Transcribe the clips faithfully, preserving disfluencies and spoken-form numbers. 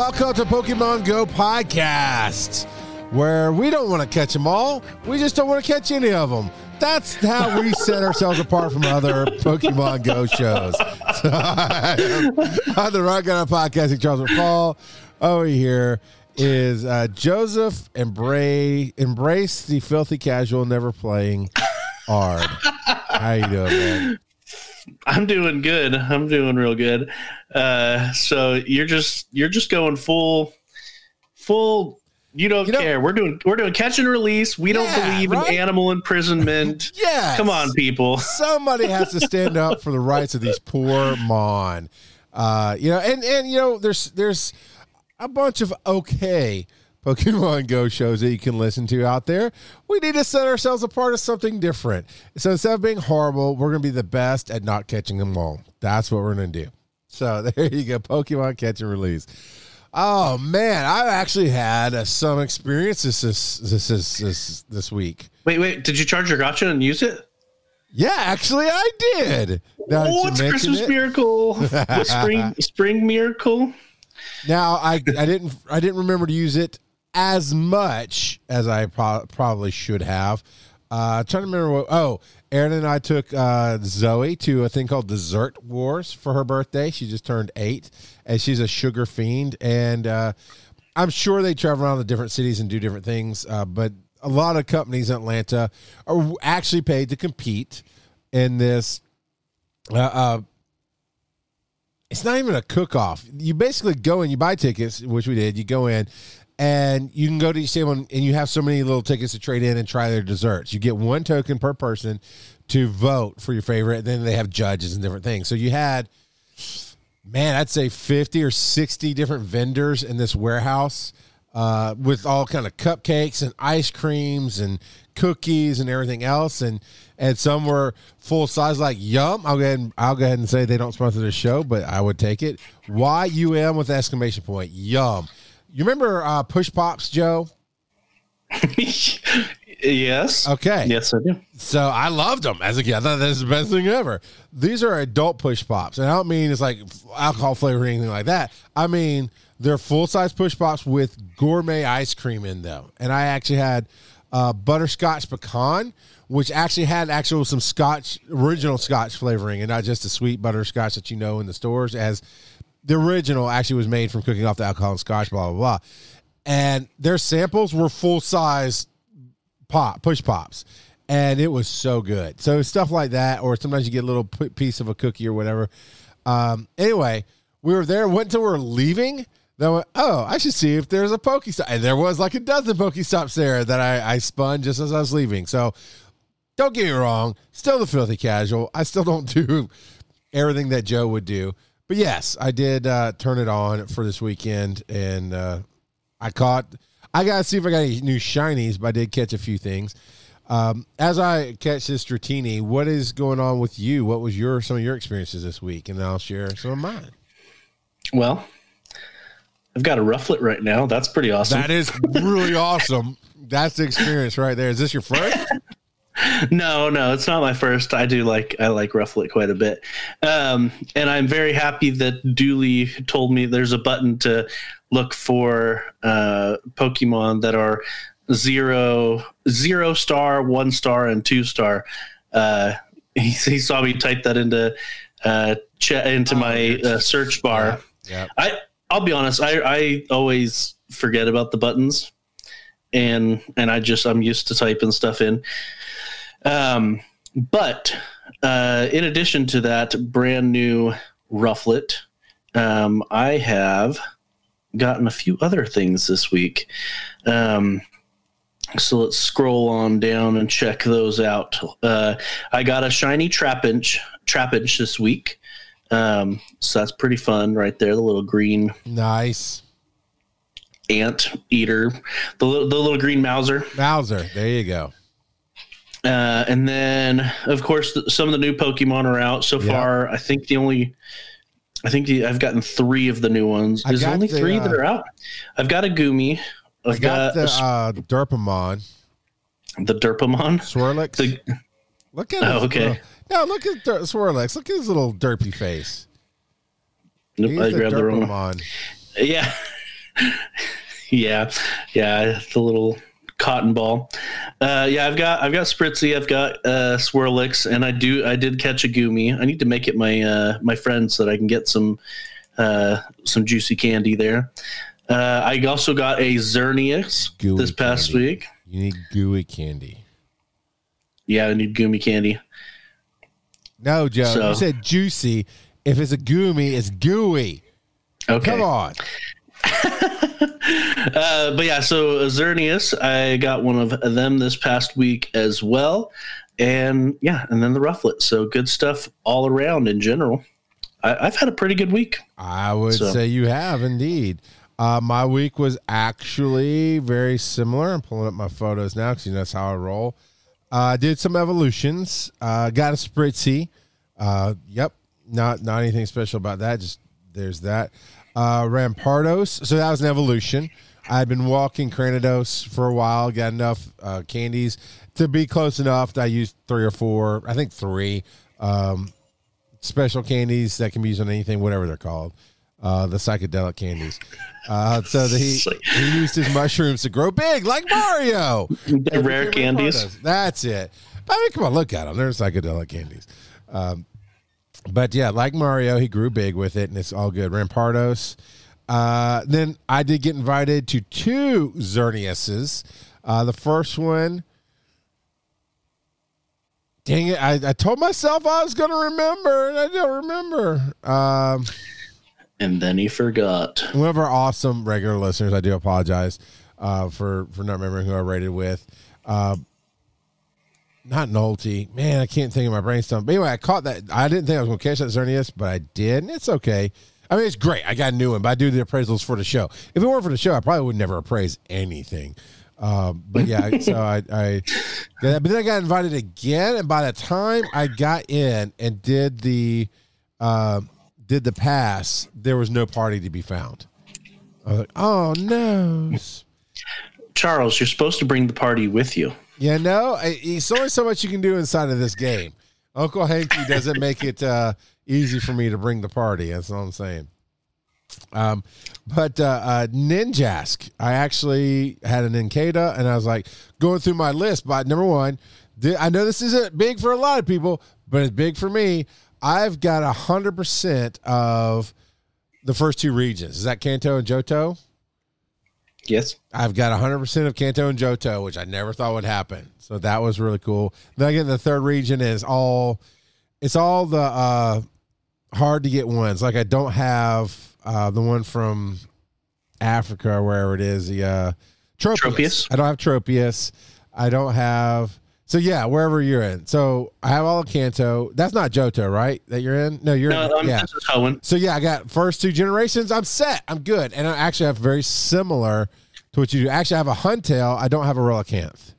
welcome to Pokemon Go Podcast, where we don't want to catch them all. We just don't want to catch any of them. That's how we set ourselves apart from other Pokemon Go shows. So I am, on the Rock Gun Podcasting, Charles McFall. Over here is uh, Joseph Embrace, Embrace the Filthy Casual, Never Playing Ard. How you doing, man? I'm doing good. I'm doing real good. Uh, so you're just you're just going full, full. You don't you care. Don't, we're doing we're doing catch and release. We yeah, don't believe right? in animal imprisonment. Yeah, come on, people. Somebody has to stand up for the rights of these poor mon. Uh, you know, and and you know, there's there's a bunch of okay Pokemon Go shows that you can listen to out there. We need to set ourselves apart as something different. So instead of being horrible, we're going to be the best at not catching them all. That's what we're going to do. So there you go, Pokemon Catch and Release. Oh man, I've actually had uh, some experiences this this, this this this week. Wait, wait, did you charge your gacha and use it? Yeah, actually, I did. Now, oh, it's Christmas it? miracle, spring spring miracle. Now, I I didn't I didn't remember to use it as much as I pro- probably should have. Uh, trying to remember what. Oh, Erin and I took uh, Zoe to a thing called Dessert Wars for her birthday. She just turned eight. And she's a sugar fiend, and uh, I'm sure they travel around to different cities and do different things, uh, but a lot of companies in Atlanta are actually paid to compete in this. Uh, uh, it's not even a cook-off. You basically go and you buy tickets, which we did. You go in, and you can go to each table, and you have so many little tickets to trade in and try their desserts. You get one token per person to vote for your favorite, and then they have judges and different things. So you had... Man, I'd say fifty or sixty different vendors in this warehouse uh, with all kind of cupcakes and ice creams and cookies and everything else. And and some were full size like Yum. I'll go ahead and, I'll go ahead and say they don't sponsor this show, but I would take it. Y U M with exclamation point. Yum. You remember uh, Push Pops, Joe? Yes. Okay. Yes, I do. So I loved them as a kid. I thought that was the best thing ever. These are adult Push Pops, and I don't mean it's like alcohol flavor or anything like that. I mean they're full size Push Pops with gourmet ice cream in them. And I actually had uh, butterscotch pecan, which actually had actual some Scotch original Scotch flavoring, and not just the sweet butterscotch that you know in the stores. As the original actually was made from cooking off the alcohol and Scotch, blah blah blah. And their samples were full size. Pop push pops, and it was so good. So stuff like that, or sometimes you get a little piece of a cookie or whatever. Um, anyway, we were there. Went till we were leaving. Then I went, oh, I should see if there's a Pokestop, and there was like a dozen Pokestops there that I, I spun just as I was leaving. So don't get me wrong, still the filthy casual. I still don't do everything that Joe would do, but yes, I did uh, turn it on for this weekend, and uh, I caught. I got to see if I got any new shinies, but I did catch a few things. Um, as I catch this Dratini, what is going on with you? What was your some of your experiences this week? And I'll share some of mine. Well, I've got a Rufflet right now. That's pretty awesome. That is really awesome. That's the experience right there. Is this your first? No, no, it's not my first. I do like I like Rufflet quite a bit. Um, and I'm very happy that Dooley told me there's a button to look for uh, Pokemon that are zero, zero star, one star, and two star. Uh, he, he saw me type that into uh, ch- into oh, my uh, search bar. Yeah, yeah. I I'll be honest. I I always forget about the buttons, and and I just I'm used to typing stuff in. Um, but uh, in addition to that brand new Rufflet, um, I have gotten a few other things this week. Um, so let's scroll on down and check those out. Uh, I got a shiny Trapinch, Trapinch this week. Um, so that's pretty fun right there. The little green. Nice. Ant eater. The, the little green Mauser. Mauser. There you go. Uh, and then, of course, th- some of the new Pokemon are out so yeah. far. I think the only, I think the, I've gotten three of the new ones. There's only the, three uh, that are out. I've got a Goomy. I've I got, got the a, uh, Derpamon. The Derpamon? Swirlix. The, look at oh, okay. Little, no, look at Dur- Swirlix. Look at his little derpy face. Nope, I grabbed the wrong one. Yeah. Yeah, yeah, it's a little cotton ball. Uh, yeah, I've got I've got Spritzee, I've got uh, Swirlix, and I do I did catch a Goomy. I need to make it my uh, my friend so that I can get some uh, some juicy candy there. Uh, I also got a Xerneas gooey this past candy. week. You need gooey candy. Yeah, I need Goomy candy. No, Joe, so. You said juicy. If it's a Goomy, it's gooey. Okay, come on. uh, but yeah, so Xerneas, I got one of them this past week as well, and yeah, and then the Rufflet. So good stuff all around in general. I, I've had a pretty good week. I would so. say you have indeed. Uh, my week was actually very similar. I'm pulling up my photos now because you know that's how I roll. I uh, did some evolutions. Uh, got a Spritzee. Uh, yep, not not anything special about that. Just there's that. Uh, Rampardos. So that was an evolution. I'd been walking Kranidos for a while. Got enough uh, candies to be close enough that I used three or four. I think three um, special candies that can be used on anything, whatever they're called. Uh, the psychedelic candies. Uh, so the, he, he used his mushrooms to grow big, like Mario. The rare candies. Products. That's it. I mean, come on, look at them. They're psychedelic candies. Um, but yeah, like Mario, he grew big with it, and it's all good. Rampardos. Uh, then I did get invited to two Xerneases. Uh, the first one. Dang it! I, I told myself I was going to remember, and I don't remember. Um, And then he forgot. One of our awesome regular listeners, I do apologize uh, for, for not remembering who I rated with. Uh, not Nolte. Man, I can't think of my brainstorm. But anyway, I caught that. I didn't think I was going to catch that Xerneas, but I did, and it's okay. I mean, it's great. I got a new one, but I do the appraisals for the show. If it weren't for the show, I probably would never appraise anything. Um, but, yeah, so I, I – but then I got invited again, and by the time I got in and did the uh, – did the pass, there was no party to be found. I was like, oh, no. Charles, you're supposed to bring the party with you. Yeah, no, it's only so much you can do inside of this game. Uncle Hanky doesn't make it uh, easy for me to bring the party. That's all I'm saying. Um, but uh, uh, Ninjask, I actually had a Nincada, and I was like, going through my list, but number one, I know this isn't big for a lot of people, but it's big for me. I've got one hundred percent of the first two regions. Is that Kanto and Johto? Yes. I've got one hundred percent of Kanto and Johto, which I never thought would happen. So that was really cool. Then I get the third region is all, it's all the uh, hard to get ones. Like I don't have uh, the one from Africa or wherever it is. The uh, Tropius. Tropius. I don't have Tropius. I don't have... So, yeah, wherever you're in. So, I have all of Kanto. That's not Johto, right, that you're in? No, you're no, in. I'm yeah. Cohen. So, yeah, I got first two generations. I'm set. I'm good. And I actually have very similar to what you do. Actually, I have a Huntail. I don't have a Relicanth.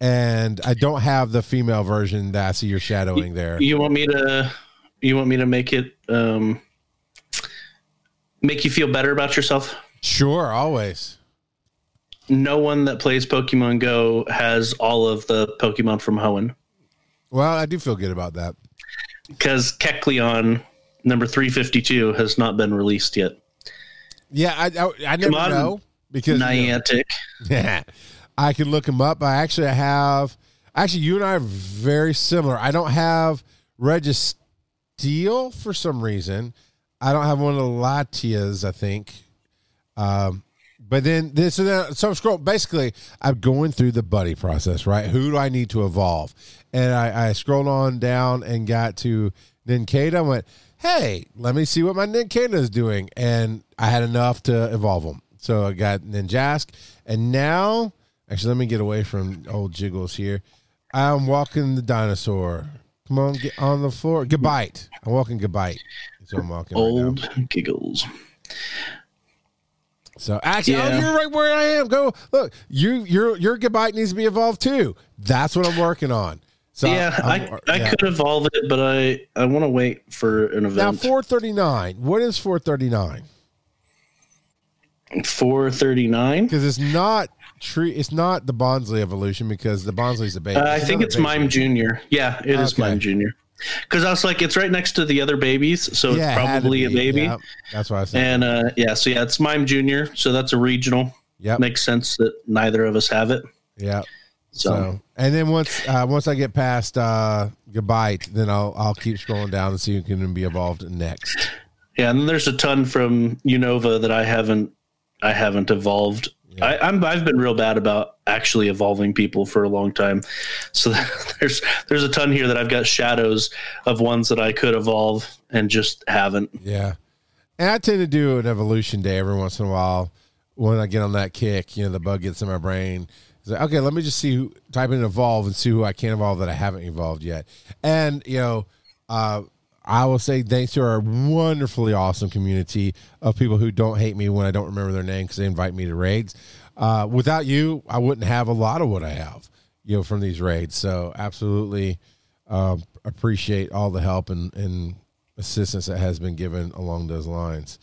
And I don't have the female version that I see you're shadowing there. You want me to You want me to make it um, make you feel better about yourself? Sure, always. No one that plays Pokemon Go has all of the Pokemon from Hoenn. Well, I do feel good about that. Because Kecleon, number three fifty-two, has not been released yet. Yeah, I I, I never on, know. Because Niantic. You know, I can look them up. I actually have... Actually, you and I are very similar. I don't have Registeel for some reason. I don't have one of the Latias, I think. Um... But then this, so, then, so I'm scrolling. Basically, I'm going through the buddy process, right? Who do I need to evolve? And I, I scrolled on down and got to Nincada. I went, hey, let me see what my Nincada is doing. And I had enough to evolve them. So I got Ninjask. And now, actually, let me get away from old jiggles here. I'm walking the dinosaur. Come on, get on the floor. Goodbyte. I'm walking Goodbyte. So I'm walking old right giggles. So actually, yeah. Oh, you're right where I am. Go look. You your your Goodbyte needs to be evolved too. That's what I'm working on. So yeah, I I, I yeah. could evolve it, but I I want to wait for an event. Now four thirty-nine. What is four thirty-nine? four thirty-nine. Because it's not tree. It's not the Bonsly evolution because the Bonsly's a baby. Uh, I think it's Mime Junior. Yeah, it okay. is Mime Junior. Because I was like, it's right next to the other babies, so yeah, it's probably it a baby. Yep. That's what I said. And uh, yeah, so yeah, it's Mime Junior, so that's a regional. Yeah, makes sense that neither of us have it. Yeah. So. so and then once uh, once I get past uh, Goodbyte, then I'll I'll keep scrolling down and see who can be evolved next. Yeah, and then there's a ton from Unova that I haven't I haven't evolved. Yeah. I, I'm I've been real bad about actually evolving people for a long time, so there's there's a ton here that I've got shadows of ones that I could evolve and just haven't. Yeah, and I tend to do an evolution day every once in a while when I get on that kick. You know, the bug gets in my brain. It's like, okay, let me just see who, type in evolve and see who I can evolve that I haven't evolved yet. And you know, uh, I will say thanks to our wonderfully awesome community of people who don't hate me when I don't remember their name because they invite me to raids. Uh, without you, I wouldn't have a lot of what I have, you know, from these raids. So absolutely uh, appreciate all the help and, and assistance that has been given along those lines.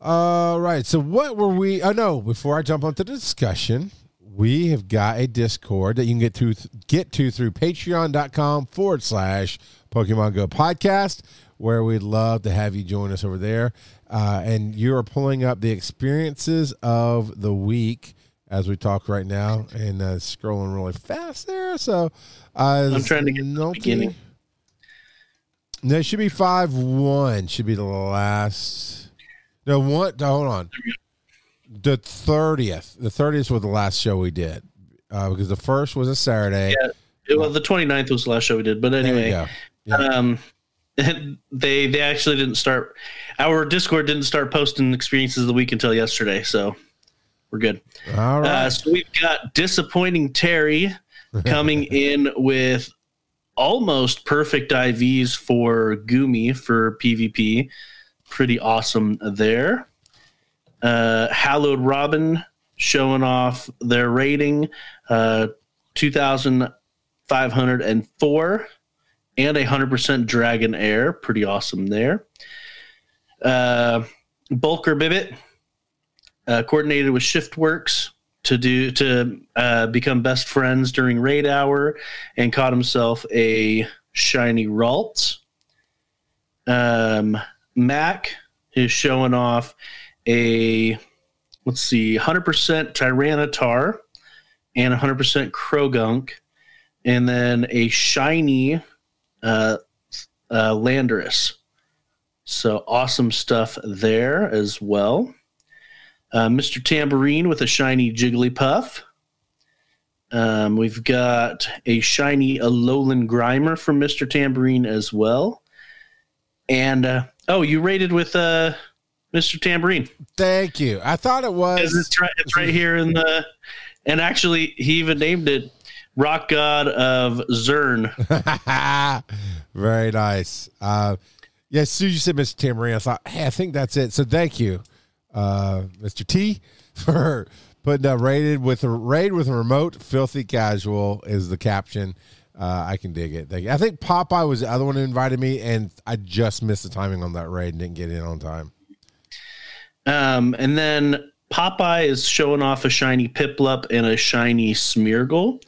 All right, so what were we? Oh no! Before I jump onto the discussion, we have got a Discord that you can get to get to through patreon.com forward slash Pokemon Go podcast, where we'd love to have you join us over there. Uh, and you are pulling up the experiences of the week as we talk right now, and uh, scrolling really fast there. So uh, I'm trying to get the beginning. No, it should be five one. Should be the last. No, what? Hold on. The thirtieth. The thirtieth was the last show we did uh, because the first was a Saturday. Yeah. Well, the twenty-ninth was the last show we did, but anyway, yeah. um, they they actually didn't start. Our Discord didn't start posting experiences of the week until yesterday, so we're good. All right. Uh, so we've got Disappointing Terry coming in with almost perfect I Vs for Goomy for PvP. Pretty awesome there. Uh, Hallowed Robin showing off their rating, uh, two thousand five hundred four and a hundred percent Dragon Air. Pretty awesome there. Uh, Bulker Bibbit uh, coordinated with Shiftworks to do to uh, become best friends during raid hour and caught himself a shiny Ralts. Um, Mac is showing off a let's see, hundred percent Tyranitar and a hundred percent Krogunk. And then a shiny uh, uh, Landorus. So awesome stuff there as well. Uh, Mister Tambourine with a shiny Jigglypuff. Um, we've got a shiny Alolan Grimer from Mister Tambourine as well. And, uh, oh, you rated with uh, Mister Tambourine. Thank you. I thought it was. It's right, it's right here in the. And actually, he even named it. Rock God of Xern. Very nice. Uh, yeah, as soon as you said Mister Tambourine, I thought, hey, I think that's it. So thank you, uh, Mister T, for putting up rated with a raid with a remote. Filthy casual is the caption. Uh, I can dig it. Thank you. I think Popeye was the other one who invited me, and I just missed the timing on that raid and didn't get in on time. Um, and then Popeye is showing off a shiny Piplup and a shiny Smeargle.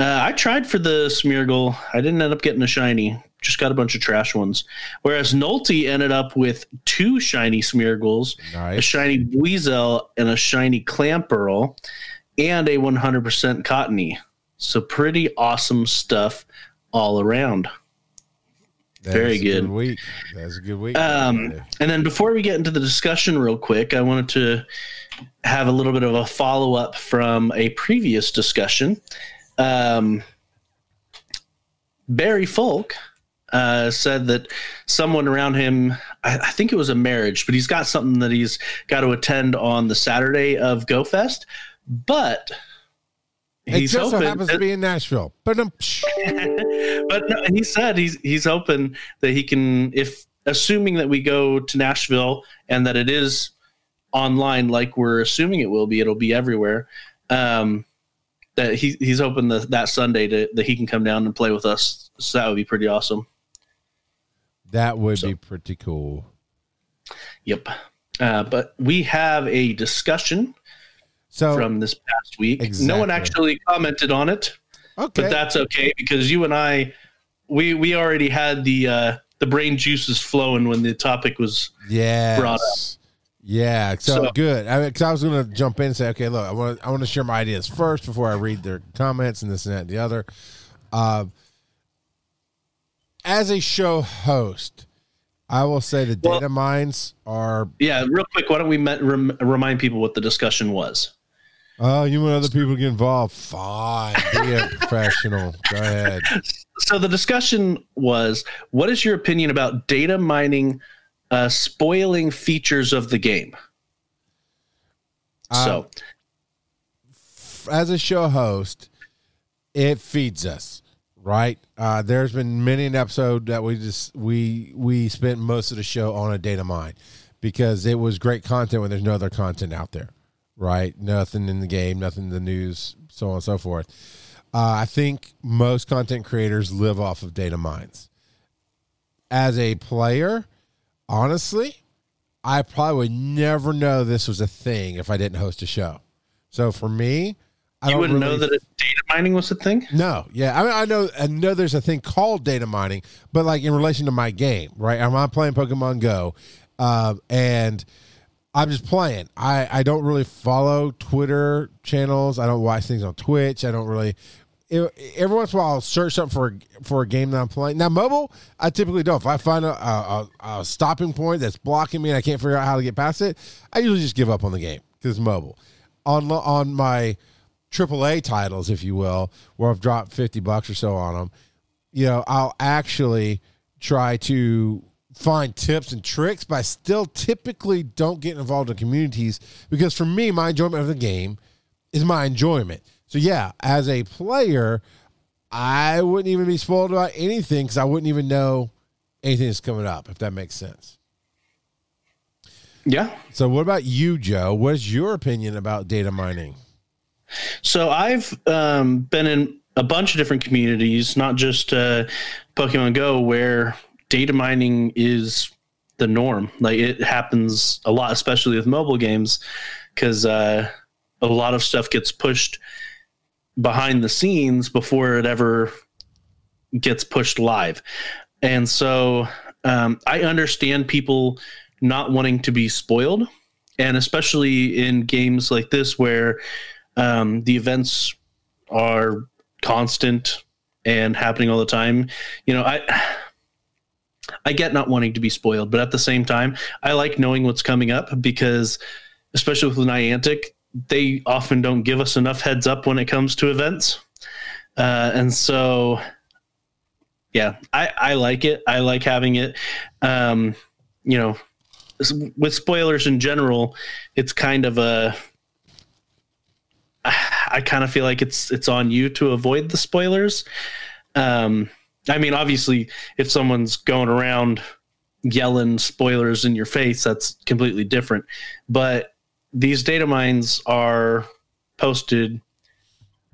Uh, I tried for the Smeargle. I didn't end up getting a shiny. Just got a bunch of trash ones. Whereas Nolte ended up with two shiny Smeargles, nice. A shiny Buizel, and a shiny Clamperl, and a one hundred percent Cottony. So pretty awesome stuff all around. That's very good. good week. That's a good week. Um, yeah. And then before we get into the discussion real quick, I wanted to have a little bit of a follow-up from a previous discussion. Um, Barry Folk uh, said that someone around him, I, I think it was a marriage, but he's got something that he's got to attend on the Saturday of Go Fest, but he's it just hoping, so happens to be in Nashville. But, um, but no, he said he's he's hoping that he can, if assuming that we go to Nashville and that it is online like we're assuming it will be, it'll be everywhere. Um, that he he's hoping the, that Sunday to, that he can come down and play with us. So that would be pretty awesome. That would so, be pretty cool. Yep. Uh, but we have a discussion. So, from this past week, exactly. No one actually commented on it, okay. But that's okay because you and I we we already had the uh, the brain juices flowing when the topic was yes. brought up. Yeah, so, so good. I mean, 'cause I was going to jump in and say, okay, look, I want I want to share my ideas first before I read their comments and this and that and the other. Uh, as a show host, I will say the data well, mines are... Yeah, real quick, why don't we met, rem, remind people what the discussion was? Oh, you want other people to get involved? Fine, be a professional. Go ahead. So the discussion was, what is your opinion about data mining uh, spoiling features of the game? Uh, so, as a show host, it feeds us. Right. Uh, there's been many an episode that we just we we spent most of the show on a data mine because it was great content when there's no other content out there. Right. Nothing in the game, nothing in the news, so on and so forth. Uh, I think most content creators live off of data mines. As a player, honestly, I probably would never know this was a thing if I didn't host a show. So for me, I you wouldn't really know that it, data mining was a thing? No, yeah. I mean, I know I know there's a thing called data mining, but like in relation to my game, right? I'm not playing Pokemon Go, uh, and I'm just playing. I, I don't really follow Twitter channels. I don't watch things on Twitch. I don't really... It, every once in a while, I'll search something for, for a game that I'm playing. Now, mobile, I typically don't. If I find a, a, a stopping point that's blocking me and I can't figure out how to get past it, I usually just give up on the game because it's mobile. On, on my... triple A titles, if you will, where I've dropped fifty bucks or so on them, you know, I'll actually try to find tips and tricks, but I still typically don't get involved in communities because for me, my enjoyment of the game is my enjoyment. So yeah, as a player, I wouldn't even be spoiled about anything because I wouldn't even know anything that's coming up, if that makes sense. Yeah. So what about you, Joe? What is your opinion about data mining? So I've um, been in a bunch of different communities, not just uh, Pokemon Go, where data mining is the norm. Like it happens a lot, especially with mobile games, because uh, a lot of stuff gets pushed behind the scenes before it ever gets pushed live. And so um, I understand people not wanting to be spoiled, and especially in games like this where Um, the events are constant and happening all the time. You know, I I get not wanting to be spoiled, but at the same time, I like knowing what's coming up because, especially with Niantic, they often don't give us enough heads up when it comes to events. Uh, and so, yeah, I, I like it. I like having it. Um, you know, with spoilers in general, it's kind of a... I kind of feel like it's it's on you to avoid the spoilers. Um, I mean, obviously, if someone's going around yelling spoilers in your face, that's completely different. But these data mines are posted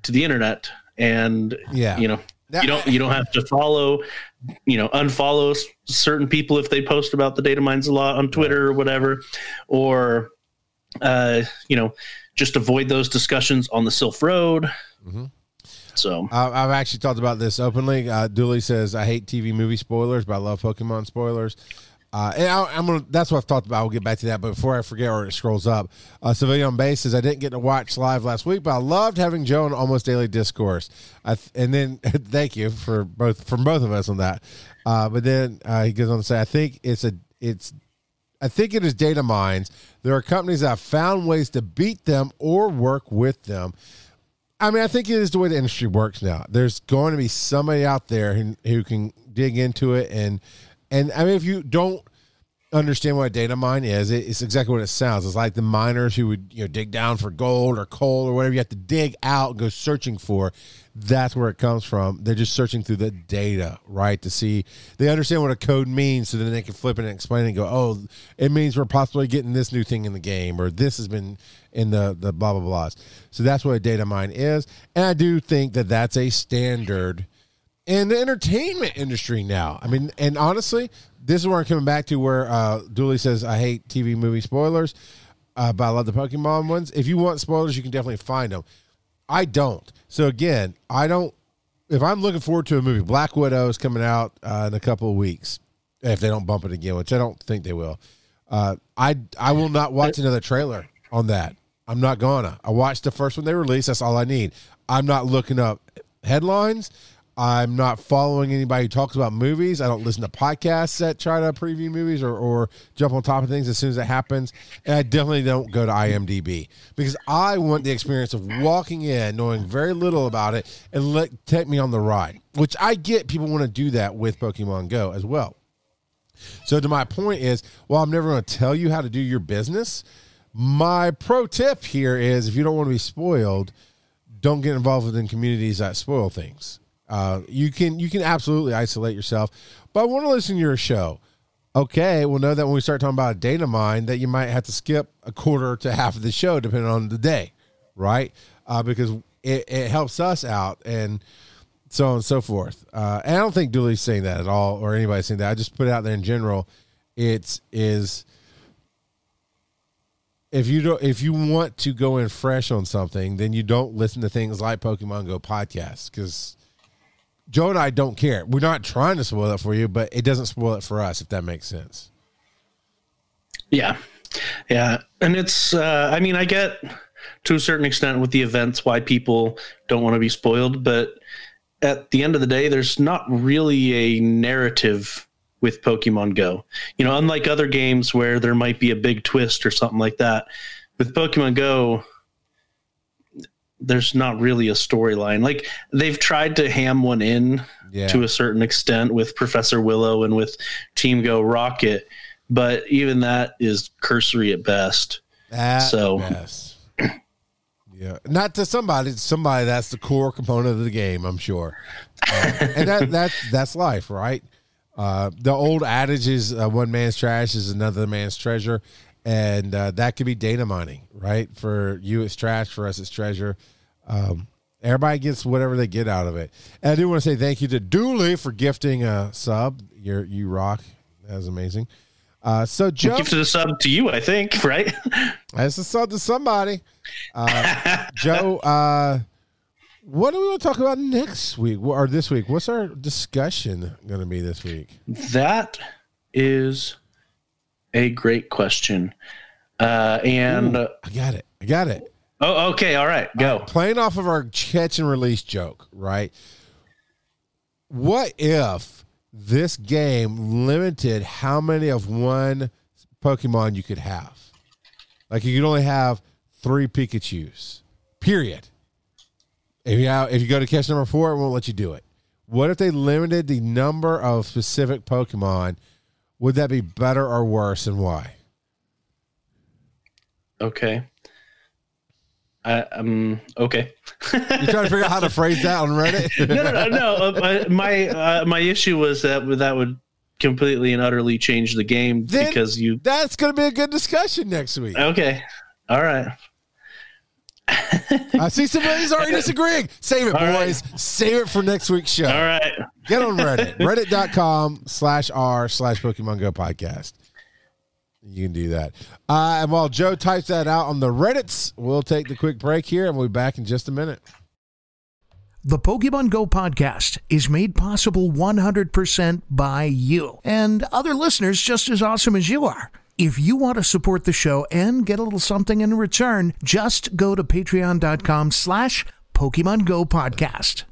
to the internet, and yeah. you know that, you don't you don't have to follow, you know, unfollow certain people if they post about the data mines a lot on Twitter right. or whatever, or uh, you know. Just avoid those discussions on the Silph Road. Mm-hmm. So uh, I've actually talked about this openly. Uh, Dooley says, I hate T V movie spoilers, but I love Pokemon spoilers. Uh, and I, I'm gonna, that's what I've talked about. We'll get back to that. But before I forget or it scrolls up, uh, Sylveon Base says, I didn't get to watch live last week, but I loved having Joe on Almost Daily Discourse. I th- and then thank you for both from both of us on that. Uh, but then uh, he goes on to say, I think it's a it's I think it is data mines. There are companies that have found ways to beat them or work with them. I mean, I think it is the way the industry works now. There's going to be somebody out there who, who can dig into it. And, and I mean, if you don't understand what a data mine is, it, it's exactly what it sounds. It's like the miners who would, you know, dig down for gold or coal or whatever you have to dig out and go searching for. That's where it comes from. They're just searching through the data, right, to see. They understand what a code means, so then they can flip it and explain it and go, oh, it means we're possibly getting this new thing in the game, or this has been in the, the blah, blah, blahs. So that's what a data mine is. And I do think that that's a standard in the entertainment industry now. I mean, and honestly, this is where I'm coming back to where uh, Dooley says, I hate T V movie spoilers, uh, but I love the Pokemon ones. If you want spoilers, you can definitely find them. I don't. So again, I don't if I'm looking forward to a movie, Black Widow is coming out uh, in a couple of weeks. If they don't bump it again, which I don't think they will. Uh, I I will not watch another trailer on that. I'm not gonna. I watched the first one they released. That's all I need. I'm not looking up headlines. I'm not following anybody who talks about movies. I don't listen to podcasts that try to preview movies or, or jump on top of things as soon as it happens. And I definitely don't go to I M D B because I want the experience of walking in, knowing very little about it, and let take me on the ride, which I get people want to do that with Pokemon Go as well. So to my point is, while I'm never going to tell you how to do your business, my pro tip here is if you don't want to be spoiled, don't get involved in communities that spoil things. Uh, you can you can absolutely isolate yourself, but I want to listen to your show. Okay, we'll know that when we start talking about a data mine that you might have to skip a quarter to half of the show depending on the day, right? Uh, because it, it helps us out and so on and so forth. Uh, and I don't think Dooley's saying that at all or anybody's saying that. I just put it out there in general. It is if you don't if you want to go in fresh on something, then you don't listen to things like Pokemon Go podcasts because Joe and I don't care. We're not trying to spoil it for you, but it doesn't spoil it for us, if that makes sense. Yeah. Yeah. And it's, uh, I mean, I get to a certain extent with the events why people don't want to be spoiled, but at the end of the day, there's not really a narrative with Pokemon Go. You know, unlike other games where there might be a big twist or something like that, with Pokemon Go, there's not really a storyline. Like they've tried to ham one in yeah. to a certain extent with Professor Willow and with Team Go Rocket, but even that is cursory at best. At so, best. yeah, not to somebody. Somebody that's the core component of the game, I'm sure. Uh, and that that that's life, right? Uh, the old adage is uh, one man's trash is another man's treasure. And uh, that could be data mining, right? For you, it's trash. For us, it's treasure. Um, everybody gets whatever they get out of it. And I do want to say thank you to Dooley for gifting a sub. You're, you rock. That was amazing. Uh, so, Joe. Gifted a sub to you, I think, right? That's a sub to somebody. Uh, Joe, uh, what do we want to talk about next week or this week? What's our discussion going to be this week? That is a great question. Uh, and Ooh, I got it. I got it. Oh, okay. All right. Go. Uh, playing off of our catch and release joke, right? What if this game limited how many of one Pokemon you could have? Like you could only have three Pikachus, period. If you, have, if you go to catch number four, it won't let you do it. What if they limited the number of specific Pokemon? Would that be better or worse, and why? Okay. I, um. Okay. You're trying to figure out how to phrase that on Reddit? no, no, no. no. Uh, my uh, my issue was that that would completely and utterly change the game then because you. That's going to be a good discussion next week. Okay. All right. I see somebody's already disagreeing. Save it, all boys. Right. Save it for next week's show. All right. Get on Reddit. Reddit.com slash r slash Pokemon Go podcast. You can do that. Uh, and while Joe types that out on the Reddits, we'll take the quick break here and we'll be back in just a minute. The Pokemon Go podcast is made possible one hundred percent by you and other listeners just as awesome as you are. If you want to support the show and get a little something in return, just go to patreon.com slash Pokemon Go podcast.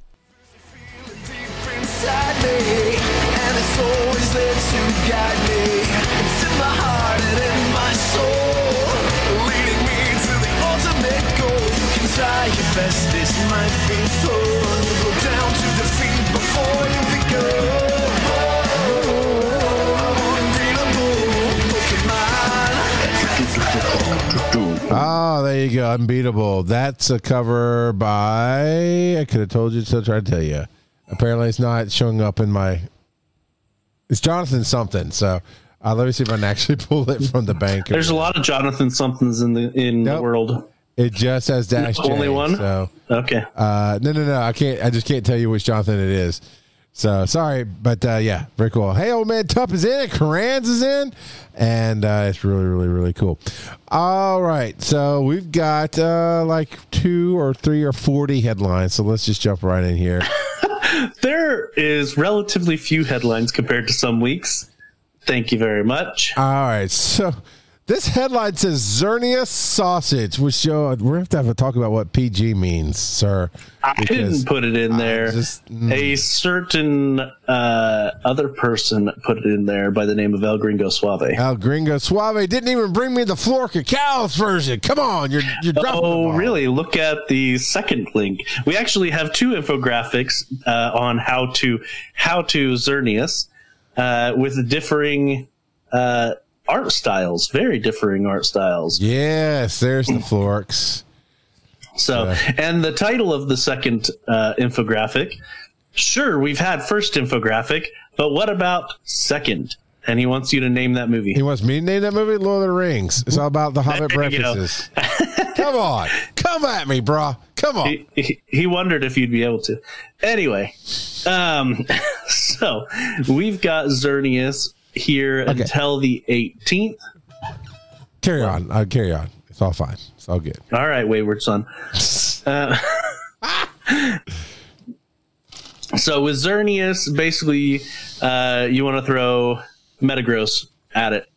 Oh, there you go. Unbeatable. That's a cover by... I could have told you, so I tried to tell you. Apparently, it's not showing up in my... It's Jonathan something, so uh, let me see if I can actually pull it from the bank. There's a lot of Jonathan somethings in the in nope. the world. It just has dash J. Only one? So, okay. Uh, no, no, no. I can't. I just can't tell you which Jonathan it is. So, sorry, but uh, yeah, very cool. Hey, old man Tup is in, Karanz is in, and uh, it's really, really, really cool. All right, so we've got uh, like two or three or forty headlines, so let's just jump right in here. There is relatively few headlines compared to some weeks. Thank you very much. All right. So this headline says Xerneas sausage, which uh, we're going to have to talk about what P G means, sir. I didn't put it in there. Just, mm. A certain uh, other person put it in there by the name of El Gringo Suave. El Gringo Suave didn't even bring me the Flor Cacao version. Come on. You're, you're dropping the ball. Oh, really? Look at the second link. We actually have two infographics uh, on how to, how to Xerneas uh, with differing... Uh, art styles, very differing art styles. Yes, there's the Florks. So, yeah. And the title of the second uh, infographic, sure, we've had first infographic, but what about second? And he wants you to name that movie. He wants me to name that movie? Lord of the Rings. It's all about the Hobbit breakfasts. Come on. Come at me, bro. Come on. He, he, he wondered if you'd be able to. Anyway, um, so we've got Xerneas here okay. until the eighteenth. Carry on. Uh, carry on. It's all fine. It's all good. All right, Wayward Son. Uh, so with Xerneas, basically, uh, you want to throw Metagross at it.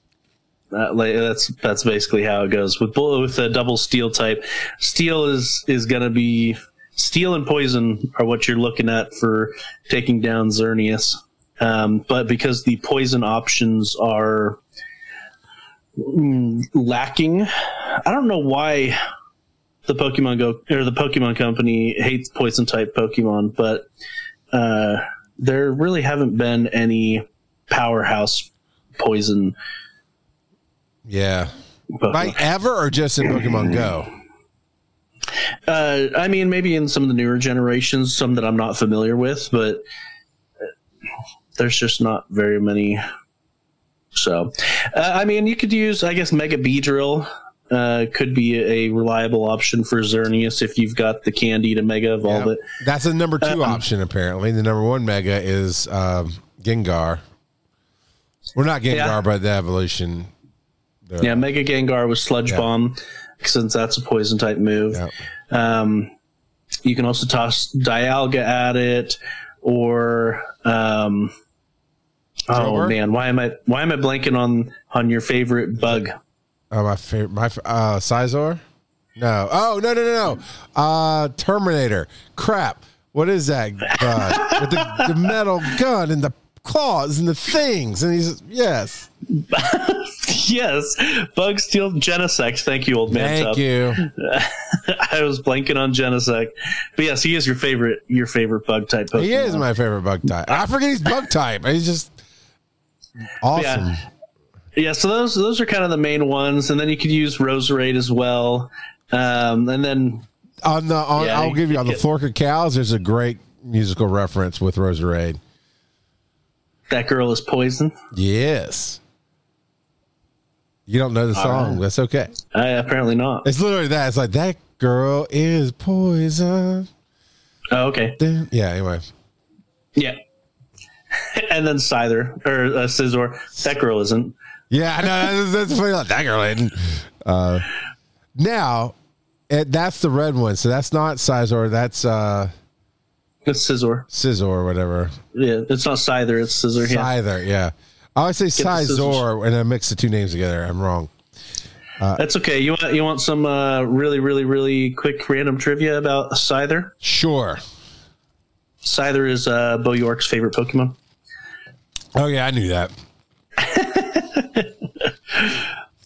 Uh, like, that's that's basically how it goes with with a double steel type. Steel is is going to be steel and poison are what you're looking at for taking down Xerneas. Um, but because the poison options are lacking, I don't know why the Pokemon Go or the Pokemon Company hates poison type Pokemon, but uh, there really haven't been any powerhouse poison. Yeah, Pokemon. Like ever, or just in Pokemon Go. Uh, I mean, maybe in some of the newer generations, some that I'm not familiar with, but. There's just not very many. So, uh, I mean, you could use, I guess, Mega Beedrill uh, could be a reliable option for Xerneas if you've got the candy to Mega evolve yeah, it. That's a number two um, option, apparently. The number one Mega is um, Gengar. We're not Gengar, yeah. but the evolution. The, yeah, Mega Gengar with Sludge yeah. Bomb, since that's a poison type move. Yeah. Um, you can also toss Dialga at it. Or um, oh man, why am I why am I blanking on on your favorite bug? Oh, my favorite, my uh, Scizor? No, oh no no no no, uh, Terminator. Crap, what is that bug with the, the metal gun and the claws and the things? And he's yes, yes, Bug Steel Genesect. Thank you, old man. Thank Tub. you. I was blanking on Genesect, but yes, he is your favorite, your favorite bug type Pokemon. He is my favorite bug type. I forget he's bug type. He's just awesome. Yeah. yeah, so those those are kind of the main ones, and then you could use Roserade as well. Um, and then on the on, yeah, I'll give you on the Flor Cacao. There's a great musical reference with Roserade. That girl is poison. Yes. You don't know the song. Right. That's okay. I, apparently not. It's literally that. It's like, that girl is poison. Oh, okay. Yeah, anyway. Yeah. And then Scyther, or uh, Scizor. That girl isn't. Yeah, no, that's, that's funny. That girl isn't. Uh, now, it, that's the red one. So that's not Scizor. That's... Uh, It's Scizor. Scizor or whatever. Yeah, it's not Scyther, it's Scizor. Scyther, yeah. yeah. I always say Scizor and I mix the two names together. I'm wrong. Uh, That's okay. You want you want some uh, really, really, really quick random trivia about Scyther? Sure. Scyther is uh, Bo York's favorite Pokemon. Oh, yeah, I knew that.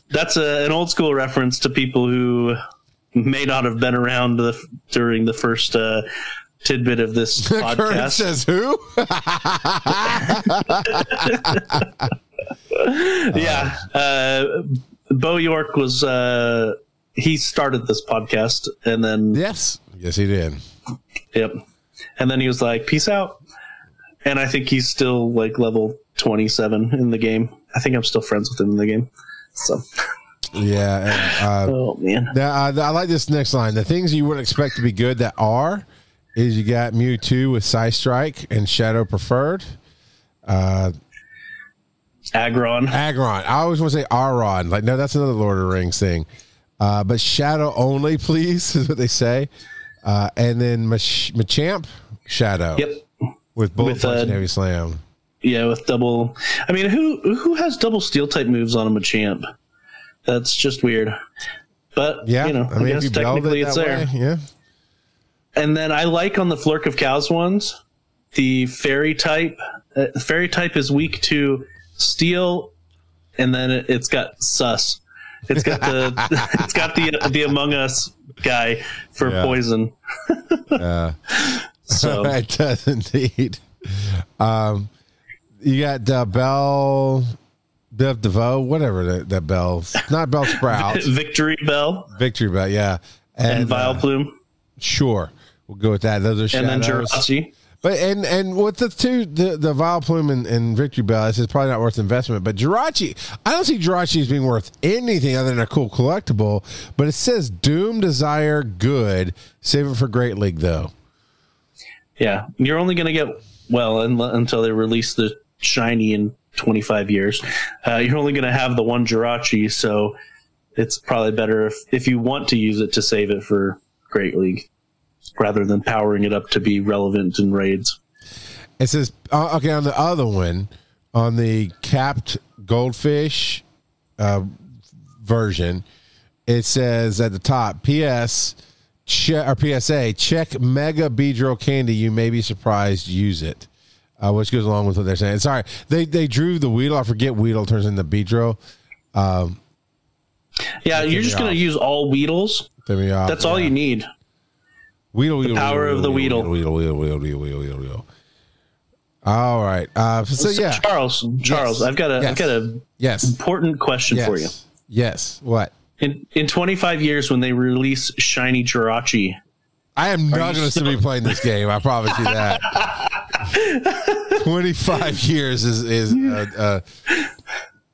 That's a, an old school reference to people who may not have been around the, during the first... Uh, tidbit of this podcast. Current says who? yeah. Uh, Bo York was, uh, he started this podcast and then. Yes. Yes, he did. Yep. And then he was like, peace out. And I think he's still like level twenty-seven in the game. I think I'm still friends with him in the game. So. Yeah. And, uh, oh, man. Now, uh, I like this next line. The things you wouldn't expect to be good that are. Is you got Mewtwo with Psystrike and Shadow Preferred. Uh, Aggron. Aggron. I always want to say Aron. Like, no, that's another Lord of the Rings thing. Uh, but Shadow only, please, is what they say. Uh, and then Mach Machamp, Shadow. Yep. With both with, legendary uh, slam. Yeah, with double. I mean, who who has double steel type moves on a Machamp? That's just weird. But yeah, you know, I, I mean, guess you technically it it's there. Way, yeah. And then I like on the Flurk of Cows ones, the fairy type. Uh, fairy type is weak to steel, and then it, it's got sus. It's got the it's got the the Among Us guy for yeah. poison. Yeah. So it does indeed. Um, you got uh, Bell, Bev DeVoe, whatever that, that Bell, not Bell Sprout, Victory Bell, Victory Bell, yeah, and, and Vileplume. Uh, sure, we'll go with that. Those are and then Jirachi. But and and with the two, the the Vileplume and, and Victory Bell, this is probably not worth investment. But Jirachi, I don't see Jirachi as being worth anything other than a cool collectible. But it says Doom, Desire, Good. Save it for Great League though. Yeah, you're only going to get, well, un until they release the shiny in twenty-five years. Uh, you're only going to have the one Jirachi, so it's probably better if, if you want to use it to save it for Great League rather than powering it up to be relevant in raids. It says, uh, okay, on the other one, on the capped goldfish uh, version, it says at the top, P S Check, or P S A, check Mega Beedrill Candy. You may be surprised. Use it, uh, which goes along with what they're saying. Sorry, they they drew the Weedle. I forget Weedle turns into Beedrill. Um, yeah, you're just gonna off. use all Weedles. Off, That's yeah. all you need. Weedle, the Weedle, power Weedle, of the Weedle. Weedle, Weedle, Weedle, Weedle, Weedle, Weedle, Weedle. All right. Uh, so, so yeah, Charles, Charles, yes. I've got a, yes. I've got a yes. important question yes. for you. Yes. What? In, in twenty-five years, when they release shiny Jirachi, I am not going to still be playing this game. I promise you that. twenty-five years is, is a,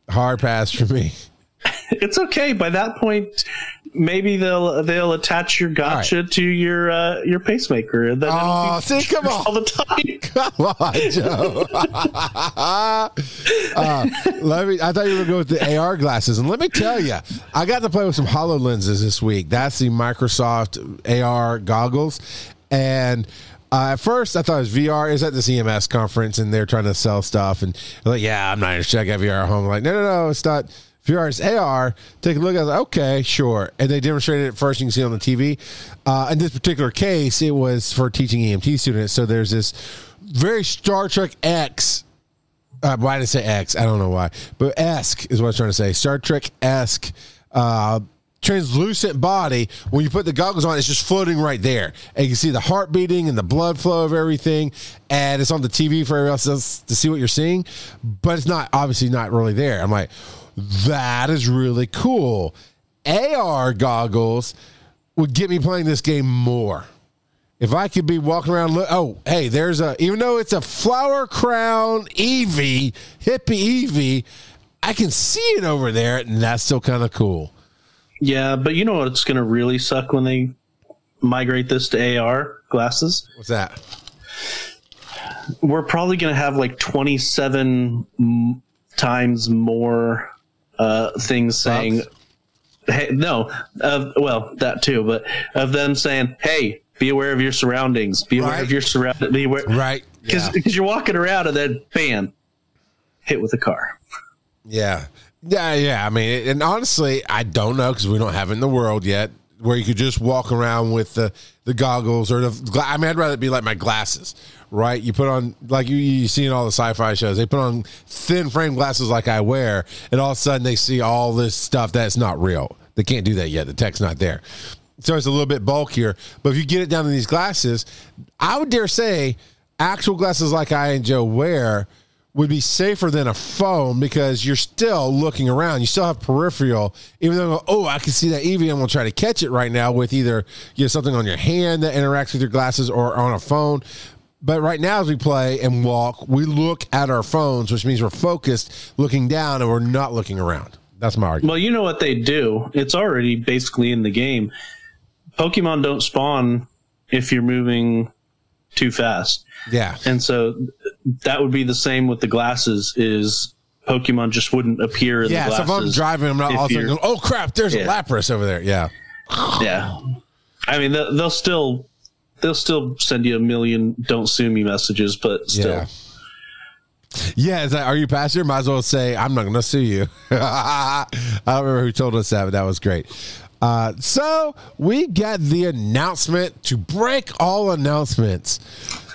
a hard pass for me. It's okay. By that point, maybe they'll they'll attach your gotcha right. to your uh, your pacemaker. And then oh, see, come on! All the time. Come on, Joe. uh, let me. I thought you were going with the A R glasses, and let me tell you, I got to play with some HoloLenses this week. That's the Microsoft A R goggles, and. Uh, at first, I thought it was V R. It was at the C M S conference, and they're trying to sell stuff. And I'm like, yeah, I'm not interested. I got V R at home. I'm like, no, no, no, it's not V R. It's A R. Take a look. I was like, okay, sure. And they demonstrated it first. You can see it on the T V. Uh, in this particular case, it was for teaching E M T students. So there's this very Star Trek X. Uh, why did I say X? I don't know why. But esque is what I was trying to say. Star Trek esque. Uh, translucent body. When you put the goggles on, it's just floating right there, and you can see the heart beating and the blood flow of everything, and it's on the T V for everyone else to see what you're seeing, but it's not obviously not really there. I'm like, that is really cool. A R goggles would get me playing this game more if I could be walking around. Look, oh hey, there's a, even though it's a flower crown Eevee, hippie Eevee, I can see it over there, and that's still kind of cool. Yeah, but you know what's going to really suck when they migrate this to A R glasses? What's that? We're probably going to have like twenty-seven times more uh, things saying, Pops? Hey, no, uh, well, that too, but of them saying, hey, be aware of your surroundings, be aware right. of your surroundings, be aware. Right. Because yeah. you're walking around and then, bam, hit with a car. Yeah. Yeah, yeah. I mean, and honestly, I don't know because we don't have it in the world yet where you could just walk around with the, the goggles or the. I mean, I'd rather it be like my glasses, right? You put on, like you, you see in all the sci-fi shows, they put on thin frame glasses like I wear, and all of a sudden they see all this stuff that's not real. They can't do that yet. The tech's not there. So it's a little bit bulkier. But if you get it down to these glasses, I would dare say actual glasses like I and Joe wear would be safer than a phone because you're still looking around. You still have peripheral, even though, oh, I can see that Eevee, I'm going to try to catch it right now with either, you know, something on your hand that interacts with your glasses or on a phone. But right now as we play and walk, we look at our phones, which means we're focused looking down and we're not looking around. That's my argument. Well, you know what they do. It's already basically in the game. Pokemon don't spawn if you're moving too fast. Yeah. And so that would be the same with the glasses, is Pokemon just wouldn't appear in yeah, the glasses. Yeah, so if I'm driving, I'm not also going, oh crap, there's yeah. a Lapras over there. Yeah. Yeah. I mean, they'll still they'll still send you a million don't sue me messages, but still. Yeah. Yeah, it's like, are you pastor? Might as well say, I'm not going to sue you. I don't remember who told us that, but that was great. Uh, so we got the announcement to break all announcements.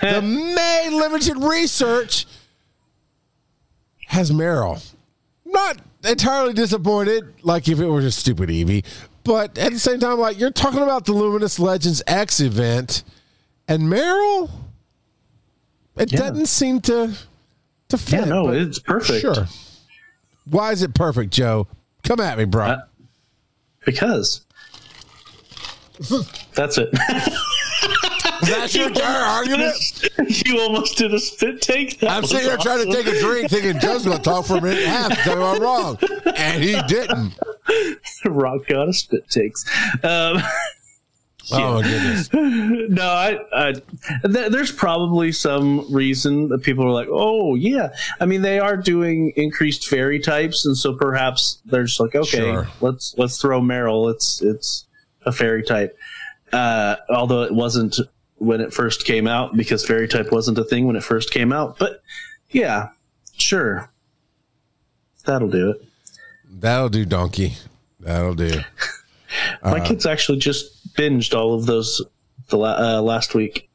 The May Limited Research has Meryl. Not entirely disappointed, like if it were just stupid Eevee, but at the same time, like, you're talking about the Luminous Legends X event, and Meryl, it yeah. doesn't seem to... Fit, yeah, no, it's perfect. Sure. Why is it perfect, Joe? Come at me, bro. Uh, because that's it. Is that your entire argument? A, you almost did a spit take. That I'm sitting here awesome. trying to take a drink, thinking Joe's going to talk for a minute and a half. Tell me I'm wrong, and he didn't. Rock out of spit takes. Um, Yeah. Oh my goodness! No, I. I th there's probably some reason that people are like, "Oh, yeah." I mean, they are doing increased fairy types, and so perhaps they're just like, "Okay, sure. let's let's throw Meryl. It's it's a fairy type." Uh, although it wasn't when it first came out, because fairy type wasn't a thing when it first came out. But yeah, sure, that'll do it. That'll do, donkey. That'll do. My uh, kids actually just binged all of those the la uh, last week.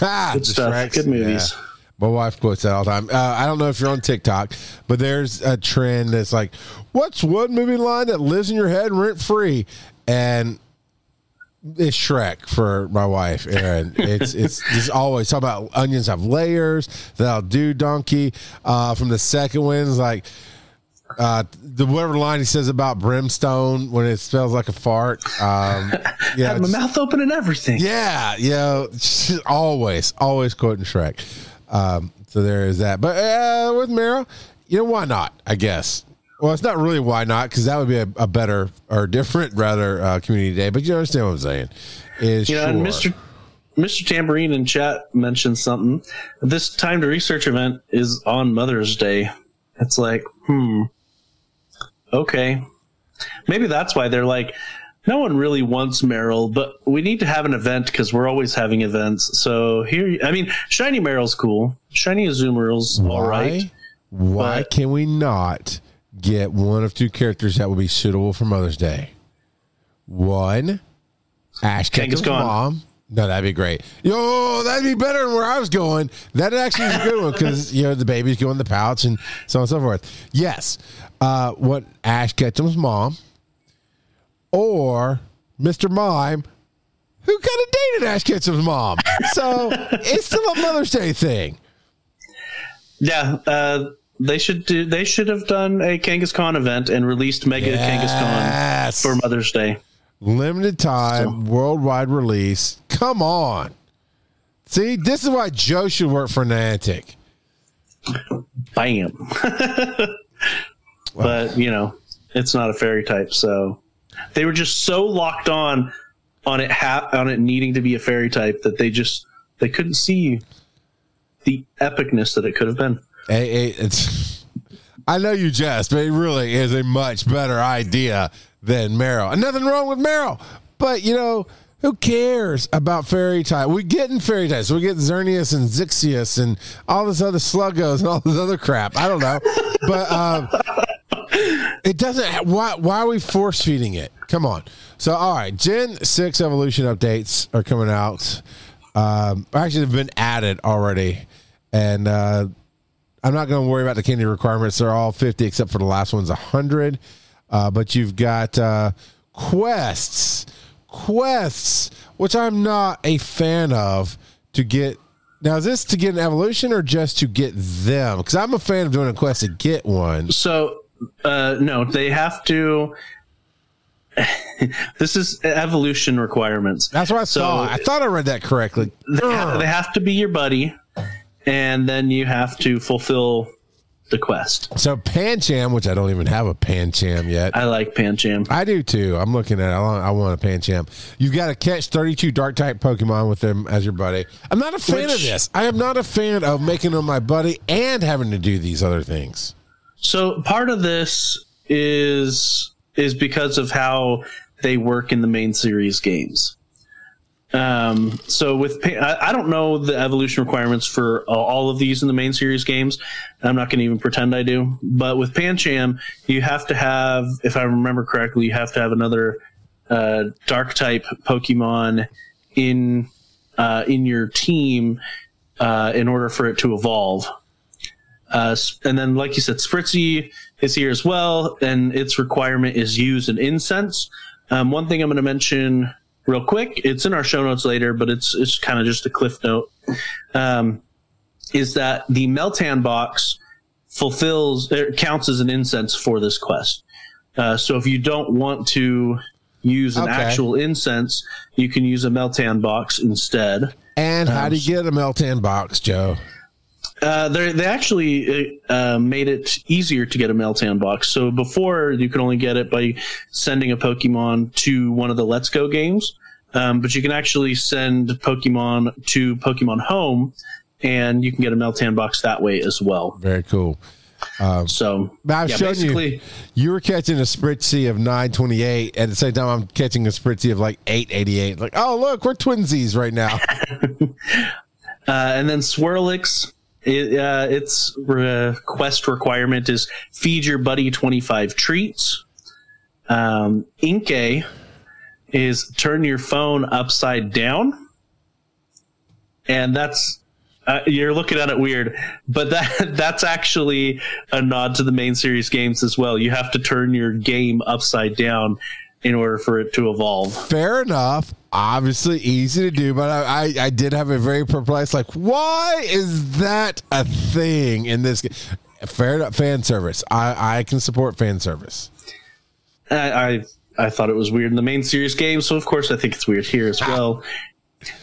Ah, good stuff. Tracks, good movies. Yeah. My wife quotes that all the time. Uh, I don't know if you're on TikTok, but there's a trend that's like, what's one movie line that lives in your head rent free? And it's Shrek for my wife, Erin. It's it's just always talking about onions have layers. That'll do, donkey. Uh, from the second one's like, Uh, the whatever line he says about brimstone when it smells like a fart. Um, yeah, had my mouth open and everything. Yeah, yeah. Always, always quoting Shrek. Um, so there is that. But uh, with Meryl, you know, why not? I guess. Well, it's not really why not, because that would be a, a better or different rather uh, community day. But you understand what I'm saying? Is you know, sure. Mister Mister Tambourine in chat mentioned something. This time to research event is on Mother's Day. It's like, hmm. Okay. Maybe that's why they're like, no one really wants Meryl, but we need to have an event because we're always having events. So here, I mean, Shiny Meryl's cool. Shiny Azumarill's all right. Why can we not get one of two characters that would be suitable for Mother's Day? One, Ash Ketchum's mom. No, that'd be great. Yo, that'd be better than where I was going. That actually is a good one because, you know, the babies go in the pouch and so on and so forth. Yes. Uh, what Ash Ketchum's mom or Mister Mime, who kind of dated Ash Ketchum's mom. So it's still a Mother's Day thing. Yeah. Uh, they should do. They should have done a Kangaskhan event and released Mega yes. Kangaskhan for Mother's Day. Limited time, worldwide release. Come on. See, this is why Joe should work for Niantic. Bam. But, you know, it's not a fairy type, so they were just so locked on on it ha on it needing to be a fairy type that they just they couldn't see the epicness that it could have been. Hey, hey, it's, I know you jest, but it really is a much better idea than Meryl. And nothing wrong with Meryl, but, you know, who cares about fairy type? We're getting fairy types. We get Xerneas and Zixius and all this other Sluggos and all this other crap. I don't know. But um, it doesn't. Why, why are we force feeding it? Come on. So, all right. Gen six evolution updates are coming out. Um, actually, they've been added already. And uh, I'm not going to worry about the candy requirements. They're all fifty except for the last one's one hundred. Uh, but you've got uh, quests, quests, which I'm not a fan of to get. Now, is this to get an evolution or just to get them? Because I'm a fan of doing a quest to get one. So, uh, no, they have to. This is evolution requirements. That's what I so saw. I thought I read that correctly. They, ha they have to be your buddy, and then you have to fulfill the quest. So Pancham, which I don't even have a Pancham yet. I like Pancham. I do too. I'm looking at it. I want, I want a Pancham. You've got to catch thirty-two dark type Pokemon with them as your buddy. I'm not a fan which, of this. I am not a fan of making them my buddy and having to do these other things. So part of this is is because of how they work in the main series games. Um, so with, I don't know the evolution requirements for all of these in the main series games. I'm not going to even pretend I do. But with Pancham, you have to have, if I remember correctly, you have to have another uh, dark type Pokemon in uh, in your team uh, in order for it to evolve. Uh, and then, like you said, Spritzee is here as well, and its requirement is use an incense. Um, one thing I'm going to mention real quick, it's in our show notes later, but it's it's kind of just a cliff note, um, is that the Meltan box fulfills, it counts as an incense for this quest. Uh, so if you don't want to use an okay. actual incense, you can use a Meltan box instead. And how um, do you get a Meltan box, Joe? Uh, they they actually uh, made it easier to get a Meltan box. So before, you could only get it by sending a Pokemon to one of the Let's Go games, um, but you can actually send Pokemon to Pokemon Home, and you can get a Meltan box that way as well. Very cool. Um, so I've yeah, shown you, you were catching a Spritzee of nine twenty-eight. At the same time, I'm catching a Spritzee of like eight eighty-eight. Like, oh, look, we're twinsies right now. uh, and then Swirlix. It, uh, its request requirement is feed your buddy twenty-five treats. Um, Inkay is turn your phone upside down. And that's, uh, you're looking at it weird, but that that's actually a nod to the main series games as well. You have to turn your game upside down in order for it to evolve. Fair enough. Obviously easy to do, but I, I, I did have a very perplexed, like, why is that a thing in this game? Fair enough, fan service. I, I can support fan service. I, I I thought it was weird in the main series game, so of course I think it's weird here as well.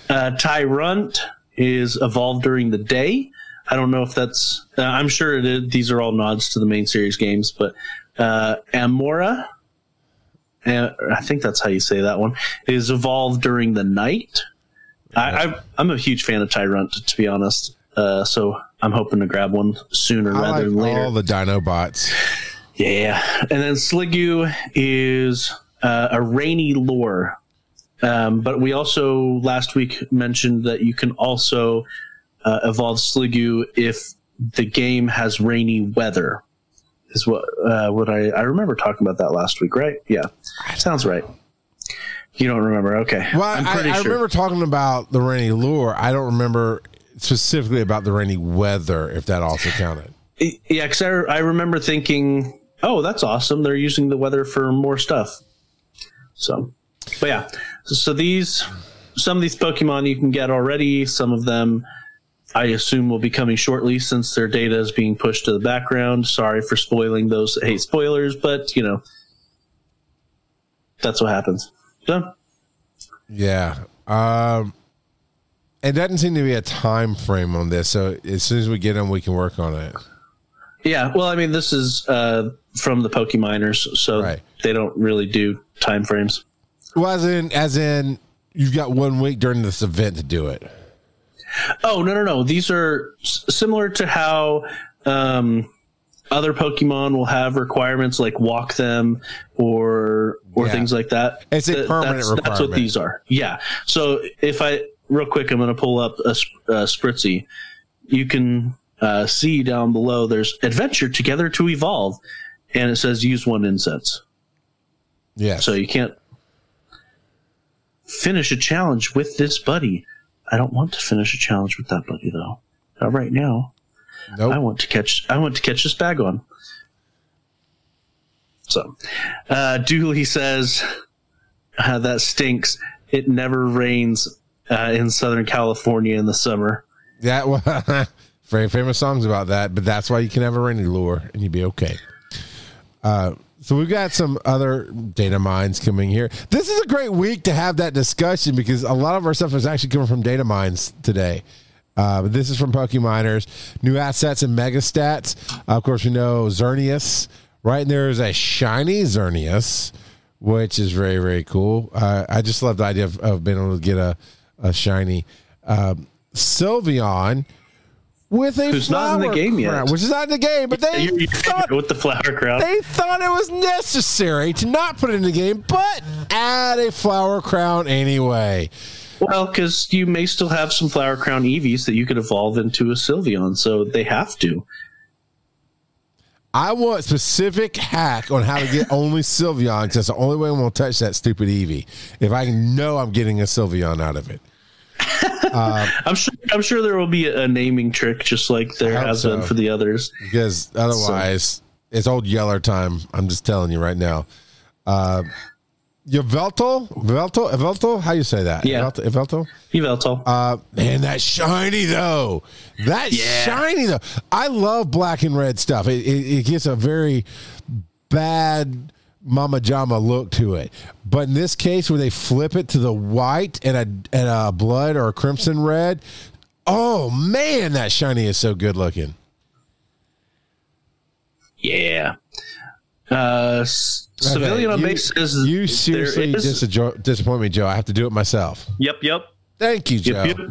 Uh, Tyrunt is evolved during the day. I don't know if that's... Uh, I'm sure it is, these are all nods to the main series games, but uh, Amora... And I think that's how you say that one, is evolved during the night. I, I, I'm a huge fan of Tyrunt, to be honest. Uh, so I'm hoping to grab one sooner I rather like than later. All the Dinobots. Yeah. And then Sliggoo is uh, a rainy lure. Um, but we also last week mentioned that you can also uh, evolve Sliggoo if the game has rainy weather. Is what uh, what I I remember talking about that last week, right? Yeah, sounds right. You don't remember? Okay. Well, I'm pretty I, I sure. remember talking about the rainy lure. I don't remember specifically about the rainy weather. If that also counted. Yeah, because I, I remember thinking, oh, that's awesome. They're using the weather for more stuff. So, but yeah, so these some of these Pokemon you can get already. Some of them, I assume, will be coming shortly since their data is being pushed to the background. Sorry for spoiling those that hate spoilers, but, you know, that's what happens. Done. Yeah. Um, it doesn't seem to be a time frame on this, so as soon as we get them, we can work on it. Yeah, well, I mean, this is uh, from the Pokeminers, so right. They don't really do time frames. Well, as in, as in, you've got one week during this event to do it. Oh, no, no, no. These are s similar to how um, other Pokemon will have requirements like walk them or or yeah. things like that. It's a permanent that's, requirement. That's what these are. Yeah. So if I, real quick, I'm going to pull up a, a Spritzee. You can uh, see down below there's Adventure Together to Evolve, and it says use one incense. Yeah. So you can't finish a challenge with this buddy. I don't want to finish a challenge with that buddy though. Not right now. Nope. I want to catch I want to catch this bag on. So uh Dooley says uh, that stinks. It never rains uh, in Southern California in the summer. Yeah, well, very famous songs about that, but that's why you can have a rainy lure and you'd be okay. Uh So we've got some other data mines coming here. This is a great week to have that discussion because a lot of our stuff is actually coming from data mines today. Uh, but this is from Pokeminers, new assets and mega stats. Uh, of course, we know Xerneas, right? And there is a shiny Xerneas, which is very, very cool. Uh, I just love the idea of, of being able to get a, a shiny um, Sylveon. With a Who's flower not in the game crown, yet. Which is not in the game, but they thought, with the flower crown. They thought it was necessary to not put it in the game, but add a flower crown anyway. Well, because you may still have some Flower Crown Eevees that you could evolve into a Sylveon, so they have to. I want specific hack on how to get only Sylveon, because that's the only way I'm going to touch that stupid Eevee. If I know I'm getting a Sylveon out of it. Uh, I'm sure. I'm sure there will be a naming trick, just like there has so. been for the others. Because otherwise, so. it's old Yeller time. I'm just telling you right now. Uh, Yveltal, Yveltal, Yveltal. How you say that? Yeah, Yveltal. Yveltal. Uh, man, that's shiny though. That's yeah. shiny though. I love black and red stuff. It, it, it gets a very bad Mama Jama look to it, but in this case where they flip it to the white and a and a blood or a crimson red, oh man, that shiny is so good looking. Yeah. Uh, Civilian on base says you seriously is... disappoint me, Joe. I have to do it myself. Yep, yep. Thank you, Joe. Yep, yep.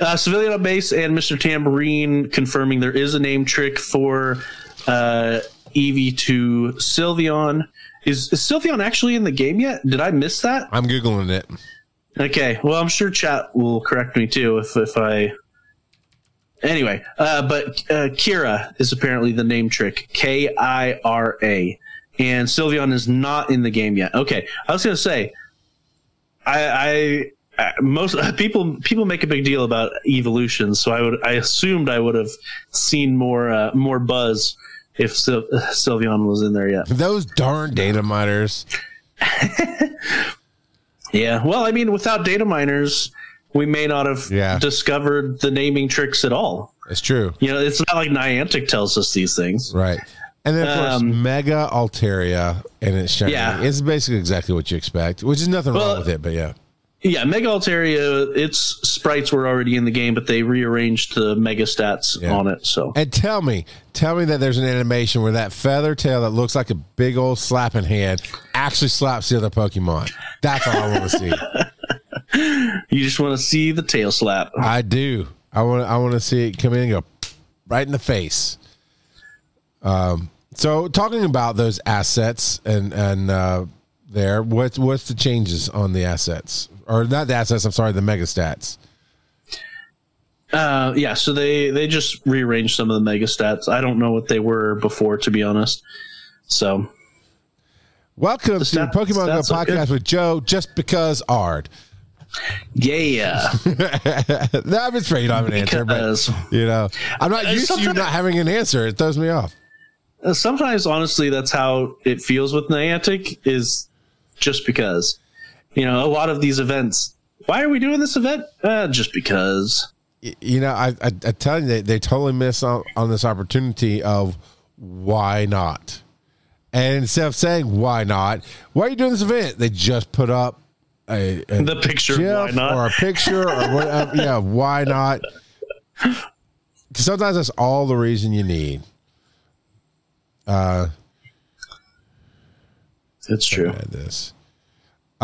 Uh, Civilian on base and Mister Tambourine confirming there is a name trick for uh, Eevee to Sylveon. Is, is Sylveon actually in the game yet? Did I miss that? I'm Googling it. Okay. Well, I'm sure chat will correct me too if, if I. Anyway, uh, but uh, Kira is apparently the name trick. K I R A. And Sylveon is not in the game yet. Okay. I was going to say, I, I, I most uh, people people make a big deal about evolutions, so I would I assumed I would have seen more uh, more buzz if Syl Sylveon was in there yet. Those darn data miners. Yeah. Well, I mean, without data miners, we may not have yeah. discovered the naming tricks at all. It's true. You know, it's not like Niantic tells us these things. Right. And then, of course, um, Mega Altaria, and it's shiny. Yeah. It's basically exactly what you expect, which is nothing well, wrong with it, but yeah. Yeah, Mega Altaria, its sprites were already in the game, but they rearranged the mega stats yeah. on it. So, and tell me, tell me that there's an animation where that feather tail that looks like a big old slapping hand actually slaps the other Pokemon. That's all I want to see. You just want to see the tail slap. I do. I want. I want to see it come in and go right in the face. Um. So, talking about those assets and and uh, there, what's what's the changes on the assets? Or not the assets, I'm sorry, the mega stats. Uh, yeah, so they, they just rearranged some of the mega stats. I don't know what they were before, to be honest. So, welcome to the Pokemon Go podcast with Joe, just because Ard. Yeah. No, I'm just afraid you don't have an answer. But, you know, I'm not used to you not having an answer. It throws me off. Sometimes, honestly, that's how it feels with Niantic, is just because. You know, a lot of these events. Why are we doing this event? Uh, just because. You know, I, I, I tell you, they, they totally miss on, on this opportunity of why not? And instead of saying, why not? Why are you doing this event? They just put up a, a the picture of why not? Or a picture or whatever. Yeah, why not? Sometimes that's all the reason you need. Uh, It's true. This.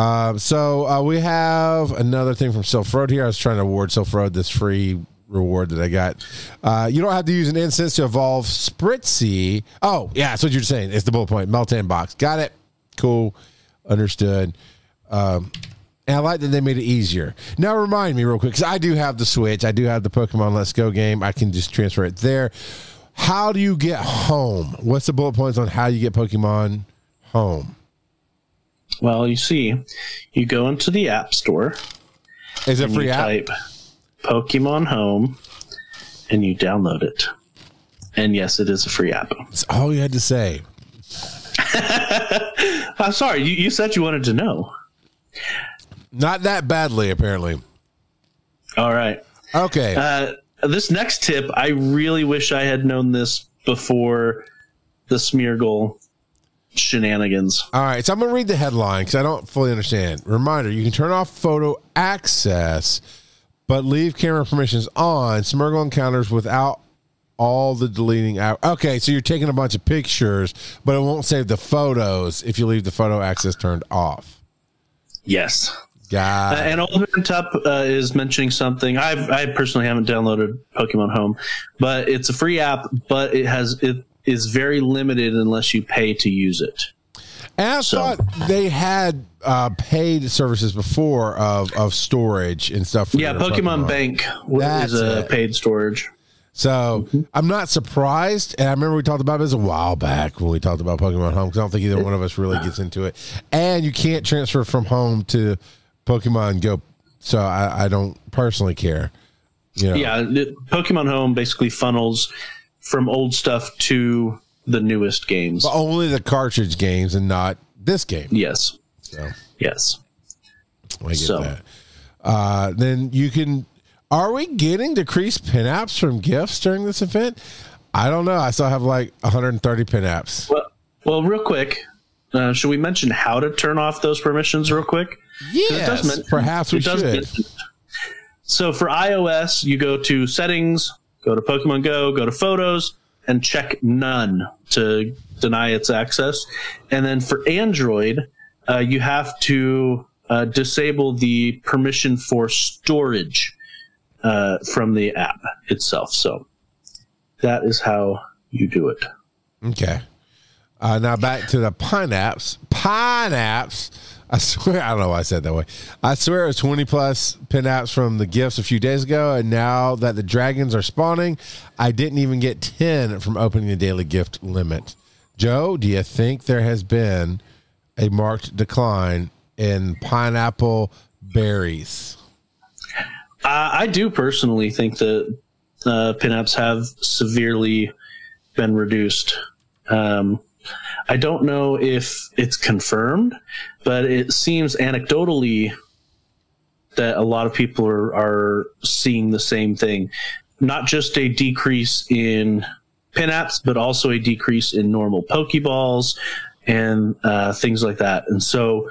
Uh, so uh, we have another thing from Silph Road here. I was trying to award Silph Road this free reward that I got. Uh, you don't have to use an instance to evolve Spritzee. Oh, yeah, that's what you're saying. It's the bullet point. Meltan box. Got it. Cool. Understood. Um, and I like that they made it easier. Now remind me real quick, because I do have the Switch. I do have the Pokemon Let's Go game. I can just transfer it there. How do you get home? What's the bullet points on how you get Pokemon home? Well, you see, you go into the App Store. Is it free app? Type Pokemon Home, and you download it. And yes, it is a free app. That's all you had to say. I'm sorry. You, you said you wanted to know. Not that badly, apparently. All right. Okay. Uh, this next tip, I really wish I had known this before the Smeargle shenanigans. All right, so I'm gonna read the headline because I don't fully understand. Reminder: you can turn off photo access, but leave camera permissions on. Smeargle encounters without all the deleting out. Okay, so you're taking a bunch of pictures, but it won't save the photos if you leave the photo access turned off. Yes. Yeah. Uh, and Oldman Tup uh, is mentioning something. I've I personally haven't downloaded Pokemon Home, but it's a free app, but it has it. is very limited unless you pay to use it. And I so. thought they had uh, paid services before of, of storage and stuff. For yeah, Pokemon, Pokemon Bank That's is a it. paid storage. So mm-hmm. I'm not surprised. And I remember we talked about it, it a while back when we talked about Pokemon Home, because I don't think either one of us really gets into it. And you can't transfer from Home to Pokemon Go. So I, I don't personally care. You know. Yeah, Pokemon Home basically funnels from old stuff to the newest games. But only the cartridge games and not this game. Yes. So. Yes. I get so. that. Uh, then you can... Are we getting decreased pin-apps from gifts during this event? I don't know. I still have like one hundred thirty pin-apps. Well, well, real quick, uh, should we mention how to turn off those permissions real quick? Yes, mention, perhaps we should. Mention. So for iOS, you go to Settings, go to Pokemon Go, go to Photos, and check None to deny its access. And then for Android, uh, you have to uh, disable the permission for storage uh from the app itself. So that is how you do it. Okay. Uh now back to the pine apps. Pine apps. I swear I don't know why I said it that way. I swear it was twenty plus pin apps from the gifts a few days ago, and now that the dragons are spawning, I didn't even get ten from opening the daily gift limit. Joe, do you think there has been a marked decline in pineapple berries? Uh, I do personally think that uh, pin-ups have severely been reduced. Um, I don't know if it's confirmed, but it seems anecdotally that a lot of people are, are seeing the same thing. Not just a decrease in pin-ups, but also a decrease in normal Pokeballs and uh, things like that. And so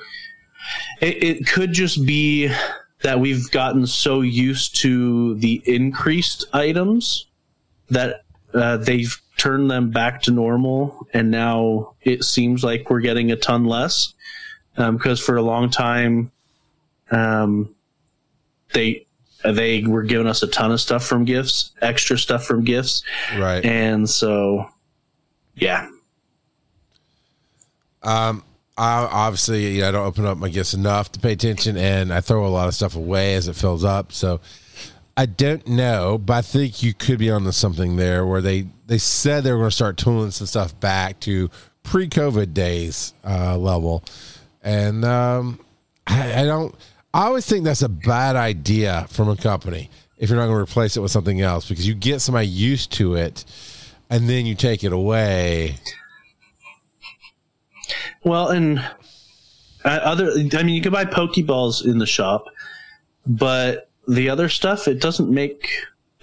it, it could just be... that we've gotten so used to the increased items that uh, they've turned them back to normal, and now it seems like we're getting a ton less. Um, because for a long time, um, they they were giving us a ton of stuff from gifts, extra stuff from gifts, right? And so, yeah. Um. I obviously, you know, I don't open up my gifts enough to pay attention, and I throw a lot of stuff away as it fills up. So I don't know, but I think you could be onto something there where they, they said they were going to start tooling some stuff back to pre-COVID days uh, level. And um, I, I don't, I always think that's a bad idea from a company if you're not going to replace it with something else, because you get somebody used to it and then you take it away. Well, and other, I mean, you can buy Pokeballs in the shop, but the other stuff, it doesn't make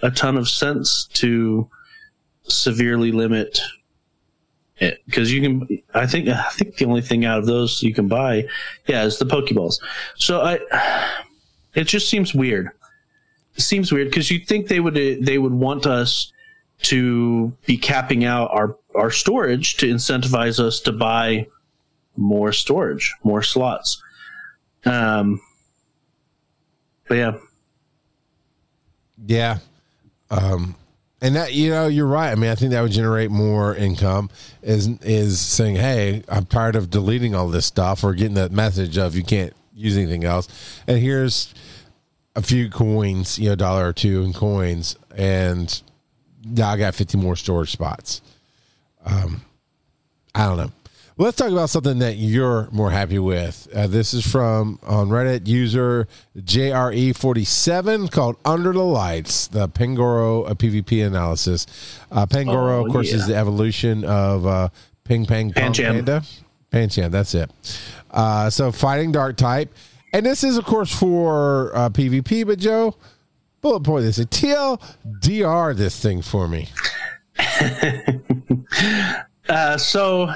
a ton of sense to severely limit it, because you can, I think, I think the only thing out of those you can buy, yeah, is the Pokeballs. So I, it just seems weird. It seems weird because you'd think they would, they would want us to be capping out our, our storage to incentivize us to buy more storage, more slots. Um, but yeah. Yeah. Um, and that, you know, you're right. I mean, I think that would generate more income is, is saying, hey, I'm tired of deleting all this stuff, or getting that message of you can't use anything else. And here's a few coins, you know, dollar or two in coins. And now I got fifty more storage spots. Um, I don't know. Let's talk about something that you're more happy with. Uh, this is from on Reddit user J R E forty-seven called Under the Lights, the Pangoro a PvP analysis. Uh, Pangoro, oh, of course, yeah. is the evolution of uh, Ping Pang Pancham. Panda. Pancham, that's it. Uh, so fighting dark type. And this is, of course, for uh, PvP, but Joe, bullet point this. T L D R this thing for me. uh, so...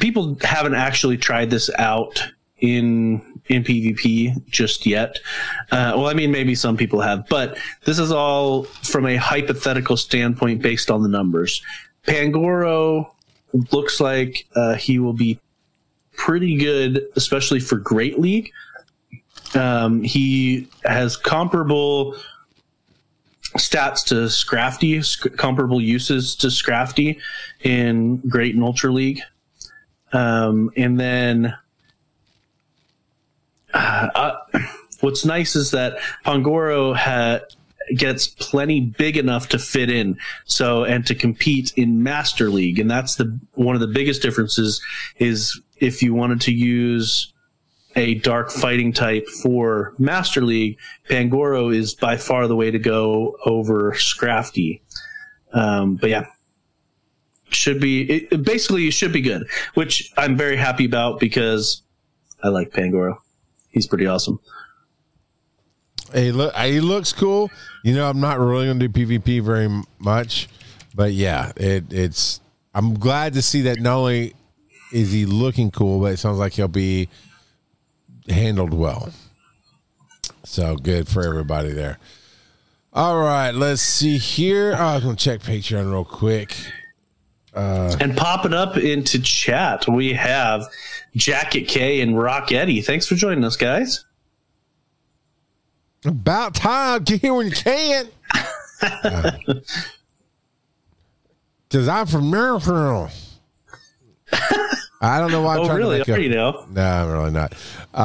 People haven't actually tried this out in in PvP just yet. Uh, well, I mean, maybe some people have, but this is all from a hypothetical standpoint based on the numbers. Pangoro looks like uh, he will be pretty good, especially for Great League. Um, he has comparable stats to Scrafty, sc- comparable uses to Scrafty in Great and Ultra League. Um, and then uh, uh, what's nice is that Pangoro ha gets plenty big enough to fit in, so and to compete in Master League, and that's the one of the biggest differences is if you wanted to use a dark fighting type for Master League, Pangoro is by far the way to go over Scrafty. Um, but yeah, should be, it, it basically should be good, which I'm very happy about because I like Pangoro. He's pretty awesome. He, look, he looks cool. You know, I'm not really going to do PvP very much, but yeah, it, it's, I'm glad to see that not only is he looking cool, but it sounds like he'll be handled well. So good for everybody there. All right, let's see here. Oh, I was going to check Patreon real quick. Uh, and popping up into chat, we have Jacket K and Rock Eddie. Thanks for joining us, guys. About time. Get here when you can. Because uh, I'm from Nashville. I don't know why I'm oh, trying really? to make a, you know? No, I'm really not. Uh,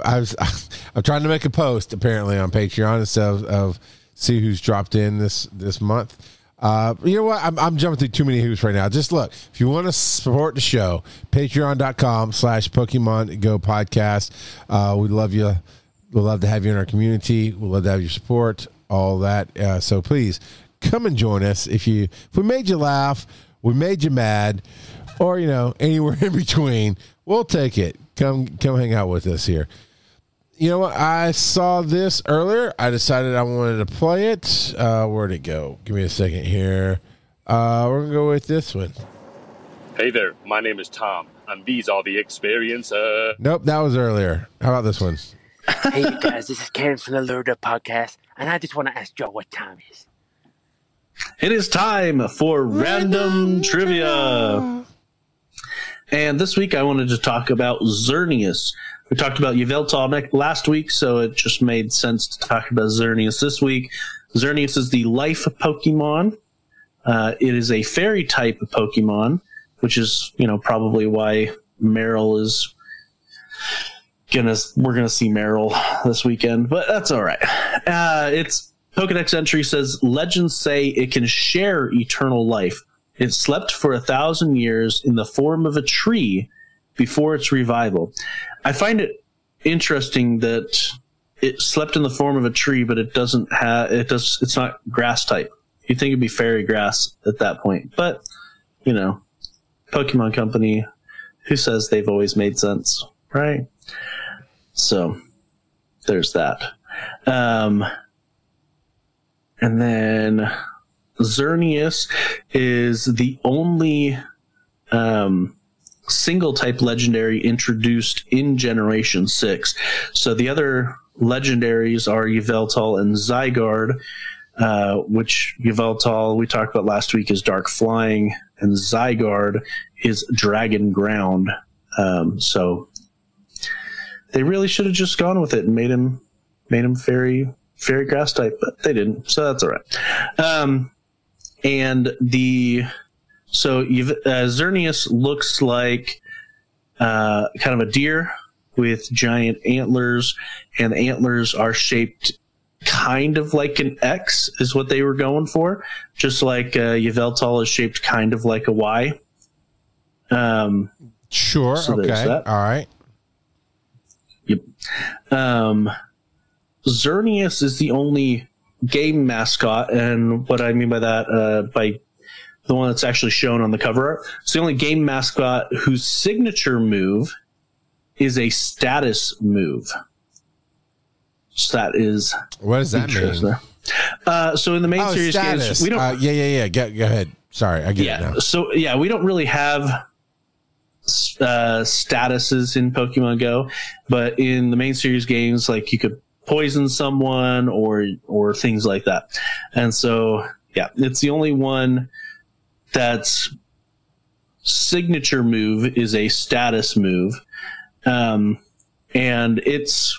I, I was, I'm trying to make a post, apparently, on Patreon instead of, of see who's dropped in this, this month. Uh, you know what? I'm, I'm jumping through too many hoops right now. Just look, if you want to support the show, patreon.com slash Pokemon Go podcast. Uh, we love you. We'd love to have you in our community. We'd love to have your support, all that. Uh, so please come and join us. If you, if we made you laugh, we made you mad, or, you know, anywhere in between, we'll take it. Come, come hang out with us here. You know what? I saw this earlier. I decided I wanted to play it. Uh, where'd it go? Give me a second here. Uh, we're going to go with this one. Hey there. My name is Tom, and these are the experience. Uh... Nope, that was earlier. How about this one? Hey, you guys. This is Karen from the Load Up Podcast, and I just want to ask y'all what time it is. It is time for Random, Random Trivia. Trivia. And this week I wanted to talk about Xerneas. We talked about Yveltal last week, so it just made sense to talk about Xerneas this week. Xerneas is the life Pokemon. Uh, it is a fairy type of Pokemon, which is, you know, probably why Meryl is gonna, we're going to see Meryl this weekend, but that's all right. Uh, its Pokedex entry says, legends say it can share eternal life. It slept for a thousand years in the form of a tree before its revival. I find it interesting that it slept in the form of a tree, but it doesn't have, it does, it's not grass type. You'd think it'd be fairy grass at that point, but you know, Pokemon Company, who says they've always made sense, right? So there's that. Um, and then Xerneas is the only, um, single type legendary introduced in Generation six. So the other legendaries are Yveltal and Zygarde, uh, which Yveltal we talked about last week is Dark Flying, and Zygarde is Dragon Ground. Um, so they really should have just gone with it and made him made him fairy fairy grass type, but they didn't, so that's all right. Um, and the So you've, uh, Xerneas looks like uh, kind of a deer with giant antlers, and the antlers are shaped kind of like an X is what they were going for, just like uh, Yveltal is shaped kind of like a Y. Um, sure, so okay, that. all right. Yep. Um, Xerneas is the only game mascot, and what I mean by that, uh, by the one that's actually shown on the cover art. It's the only game mascot whose signature move is a status move. So that is... What does that mean? Uh, so in the main oh, series status. games, we don't... Uh, yeah, yeah, yeah. Go, go ahead. Sorry, I get yeah, it now. So, yeah, we don't really have uh, statuses in Pokemon Go, but in the main series games, like, you could poison someone or or things like that. And so, yeah, it's the only one... That's signature move is a status move. Um, and its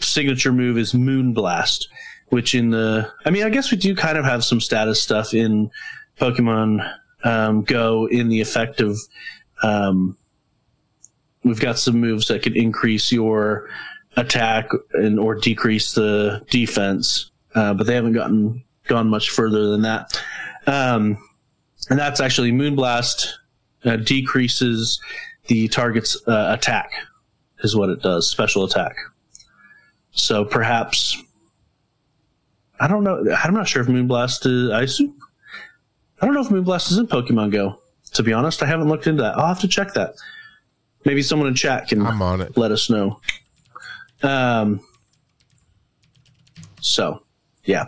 signature move is Moonblast, which in the, I mean, I guess we do kind of have some status stuff in Pokemon um, Go in the effect of um, we've got some moves that can increase your attack and or decrease the defense, uh, but they haven't gotten gone much further than that. Um, and that's actually Moonblast uh, decreases the target's uh, attack, is what it does, special attack. So perhaps, I don't know, I'm not sure if Moonblast is, I assume, I don't know if Moonblast is in Pokemon Go, to be honest. I haven't looked into that. I'll have to check that. Maybe someone in chat can I'm on it. let us know. Um, so, yeah.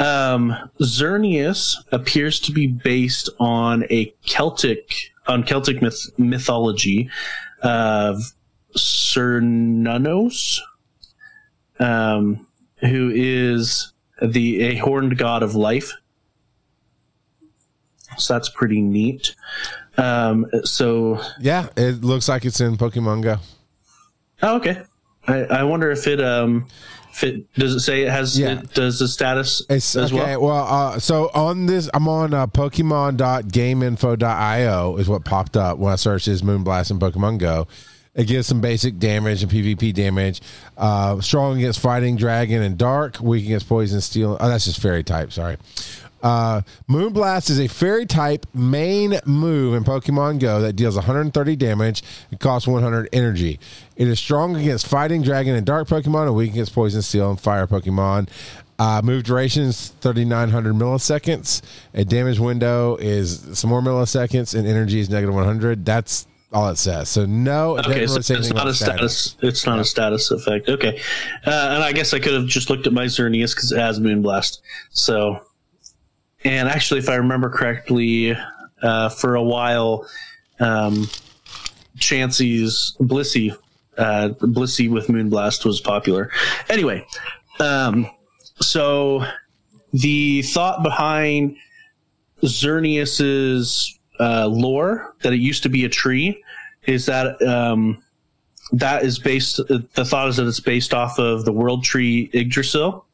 Um, Xerneas appears to be based on a Celtic, on Celtic myth, mythology of Xernanos, um, who is the a horned god of life. So that's pretty neat. Um, so yeah, it looks like it's in Pokemon Go. Oh, okay. I, I wonder if it um, if it does it say it has yeah. it does the status it's, as okay, well. Well, uh, so on this, I'm on uh, Pokemon dot game info dot i o is what popped up when I searched is Moonblast in Pokemon Go. It gives some basic damage and PvP damage. Uh, strong against fighting, dragon, and dark. Weak against poison, steel. Oh, that's just fairy type. Sorry. Uh, Moonblast is a fairy type main move in Pokemon Go that deals one hundred thirty damage and costs one hundred energy. It is strong against fighting, dragon, and dark Pokemon, and weak against poison, steel, and fire Pokemon. Uh, move duration is thirty-nine hundred milliseconds. A damage window is some more milliseconds, and energy is negative one hundred. That's all it says. So no, it okay, so it's not a status. status. It's not yeah. a status effect. Okay, uh, and I guess I could have just looked at my Xerneas because it has Moonblast. So. And actually, if I remember correctly, uh, for a while, um, Chansey's Blissey, uh, Blissey with Moonblast was popular. Anyway, um, so the thought behind Xerneas's uh, lore, that it used to be a tree, is that um, that is based. The thought is that it's based off of the world tree Yggdrasil.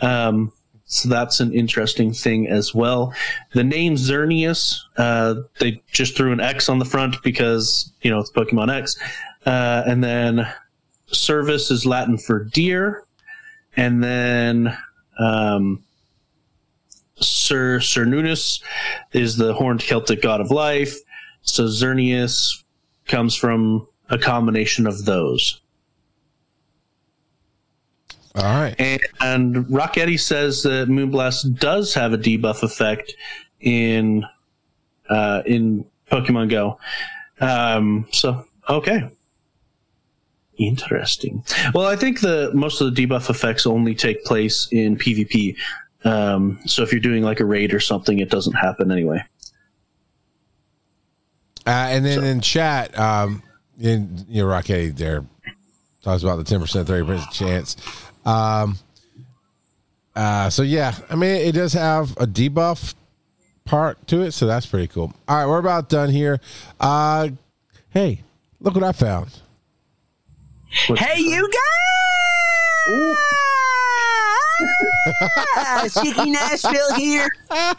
Um. So that's an interesting thing as well. The name Xerneas, uh, they just threw an X on the front because, you know, it's Pokemon X. Uh, and then Cervus is Latin for deer. And then um, Sir Cernunus is the horned Celtic god of life. So Xerneas comes from a combination of those. All right. And, and Rocketti says that Moonblast does have a debuff effect in uh, in Pokemon Go. Um, so, okay. Interesting. Well, I think the most of the debuff effects only take place in PvP. Um, so if you're doing like a raid or something, it doesn't happen anyway. Uh, and then so. in chat, um, in, you know, Rocketti there talks about the ten percent, thirty percent chance. Um, uh, so yeah, I mean, it does have a debuff part to it, so that's pretty cool. All right, we're about done here. Uh, hey, look what I found. What's hey, you guys! Cheeky Nashville here. How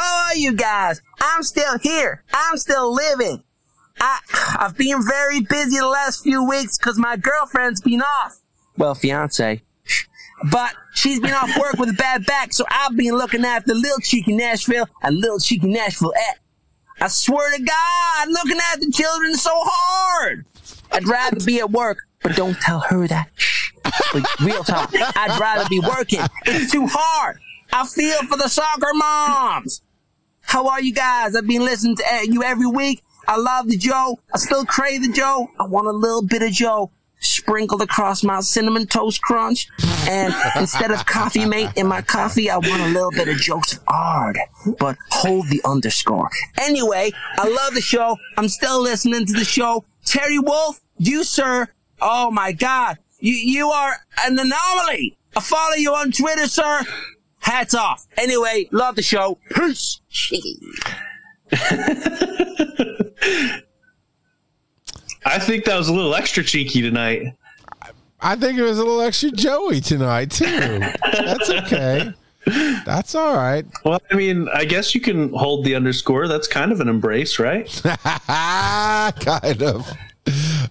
are you guys? I'm still here. I'm still living. I, I've been very busy the last few weeks because my girlfriend's been off. Well, fiance. But she's been off work with a bad back, so I've been looking after Little Cheeky Nashville and Little Cheeky Nashville-ette. I swear to God, looking after children so hard. I'd rather be at work, but don't tell her that. But real talk, I'd rather be working. It's too hard. I feel for the soccer moms. How are you guys? I've been listening to you every week. I love the Joe. I still crave the Joe. I want a little bit of Joe sprinkled across my cinnamon toast crunch. And instead of coffee mate in my coffee, I want a little bit of Joseph Ard. But hold the underscore. Anyway, I love the show. I'm still listening to the show. Terry Wolf, you, sir. Oh, my God. You, you are an anomaly. I follow you on Twitter, sir. Hats off. Anyway, love the show. Peace. I think that was a little extra cheeky tonight. I think it was a little extra Joey tonight too. That's okay. That's all right. Well, I mean, I guess you can hold the underscore. That's kind of an embrace, right? Kind of.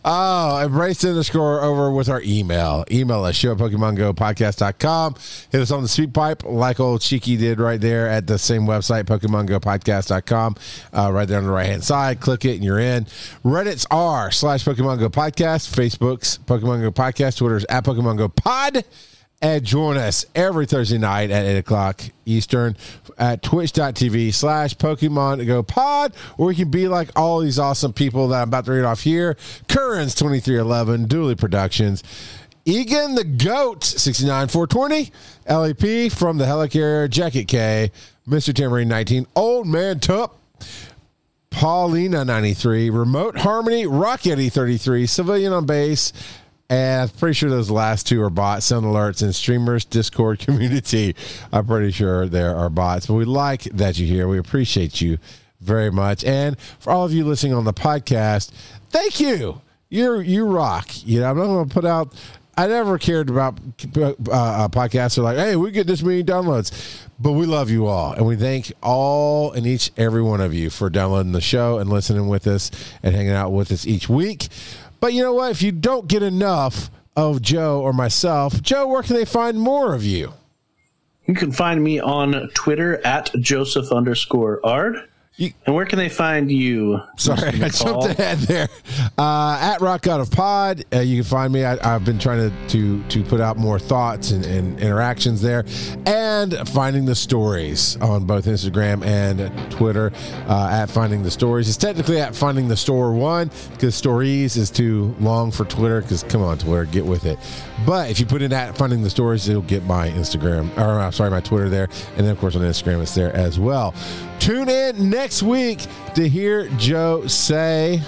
Oh, embrace the underscore over with our email. Email us, show at Pokemon Go Podcast dot com. Hit us on the speed pipe like old Cheeky did right there at the same website, Pokemon Go Podcast dot com. Uh, right there on the right-hand side. Click it and you're in. Reddit's r slash Pokemon Go Podcast. Facebook's Pokemon Go Podcast. Twitter's at Pokemon Go Pod. And join us every Thursday night at eight o'clock Eastern at twitch.tv slash Pokemon Go Pod, where you can be like all these awesome people that I'm about to read off here. Curran's twenty-three eleven, Dooley Productions, Egan the Goat, sixty-nine four twenty, L A P from the Helicarrier, Jacket K, Mister Tamarine nineteen, Old Man Tup, Paulina ninety-three, Remote Harmony, Rock Eddie thirty-three, Civilian on Base. And I'm pretty sure those last two are bots. Sound alerts and streamers Discord community. I'm pretty sure there are bots, but we like that you're here. We appreciate you very much. And for all of you listening on the podcast, thank you. You you rock. You know, I'm not going to put out. I never cared about uh, podcasts. Are like, hey, we get this many downloads, but we love you all, and we thank all and each every one of you for downloading the show and listening with us and hanging out with us each week. But you know what? If you don't get enough of Joe or myself, Joe, where can they find more of you? You can find me on Twitter at Joseph underscore Ard. You, and where can they find you? Sorry, I jumped ahead there. Uh, at Rock Out of Pod, uh, you can find me. I, I've been trying to, to, to put out more thoughts and, and interactions there. And Finding the Stories on both Instagram and Twitter uh, at Finding the Stories. It's technically at Finding the Store one because Stories is too long for Twitter because, come on, Twitter, get with it. But if you put it at Finding the Stories, it'll get my Instagram, or I'm sorry, my Twitter there. And then, of course, on Instagram, it's there as well. Tune in next week to hear Joe say.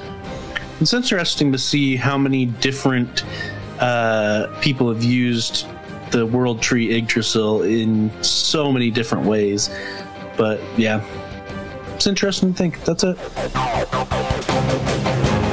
It's interesting to see how many different uh, people have used the World Tree Yggdrasil in so many different ways. But yeah, it's interesting to think. That's it.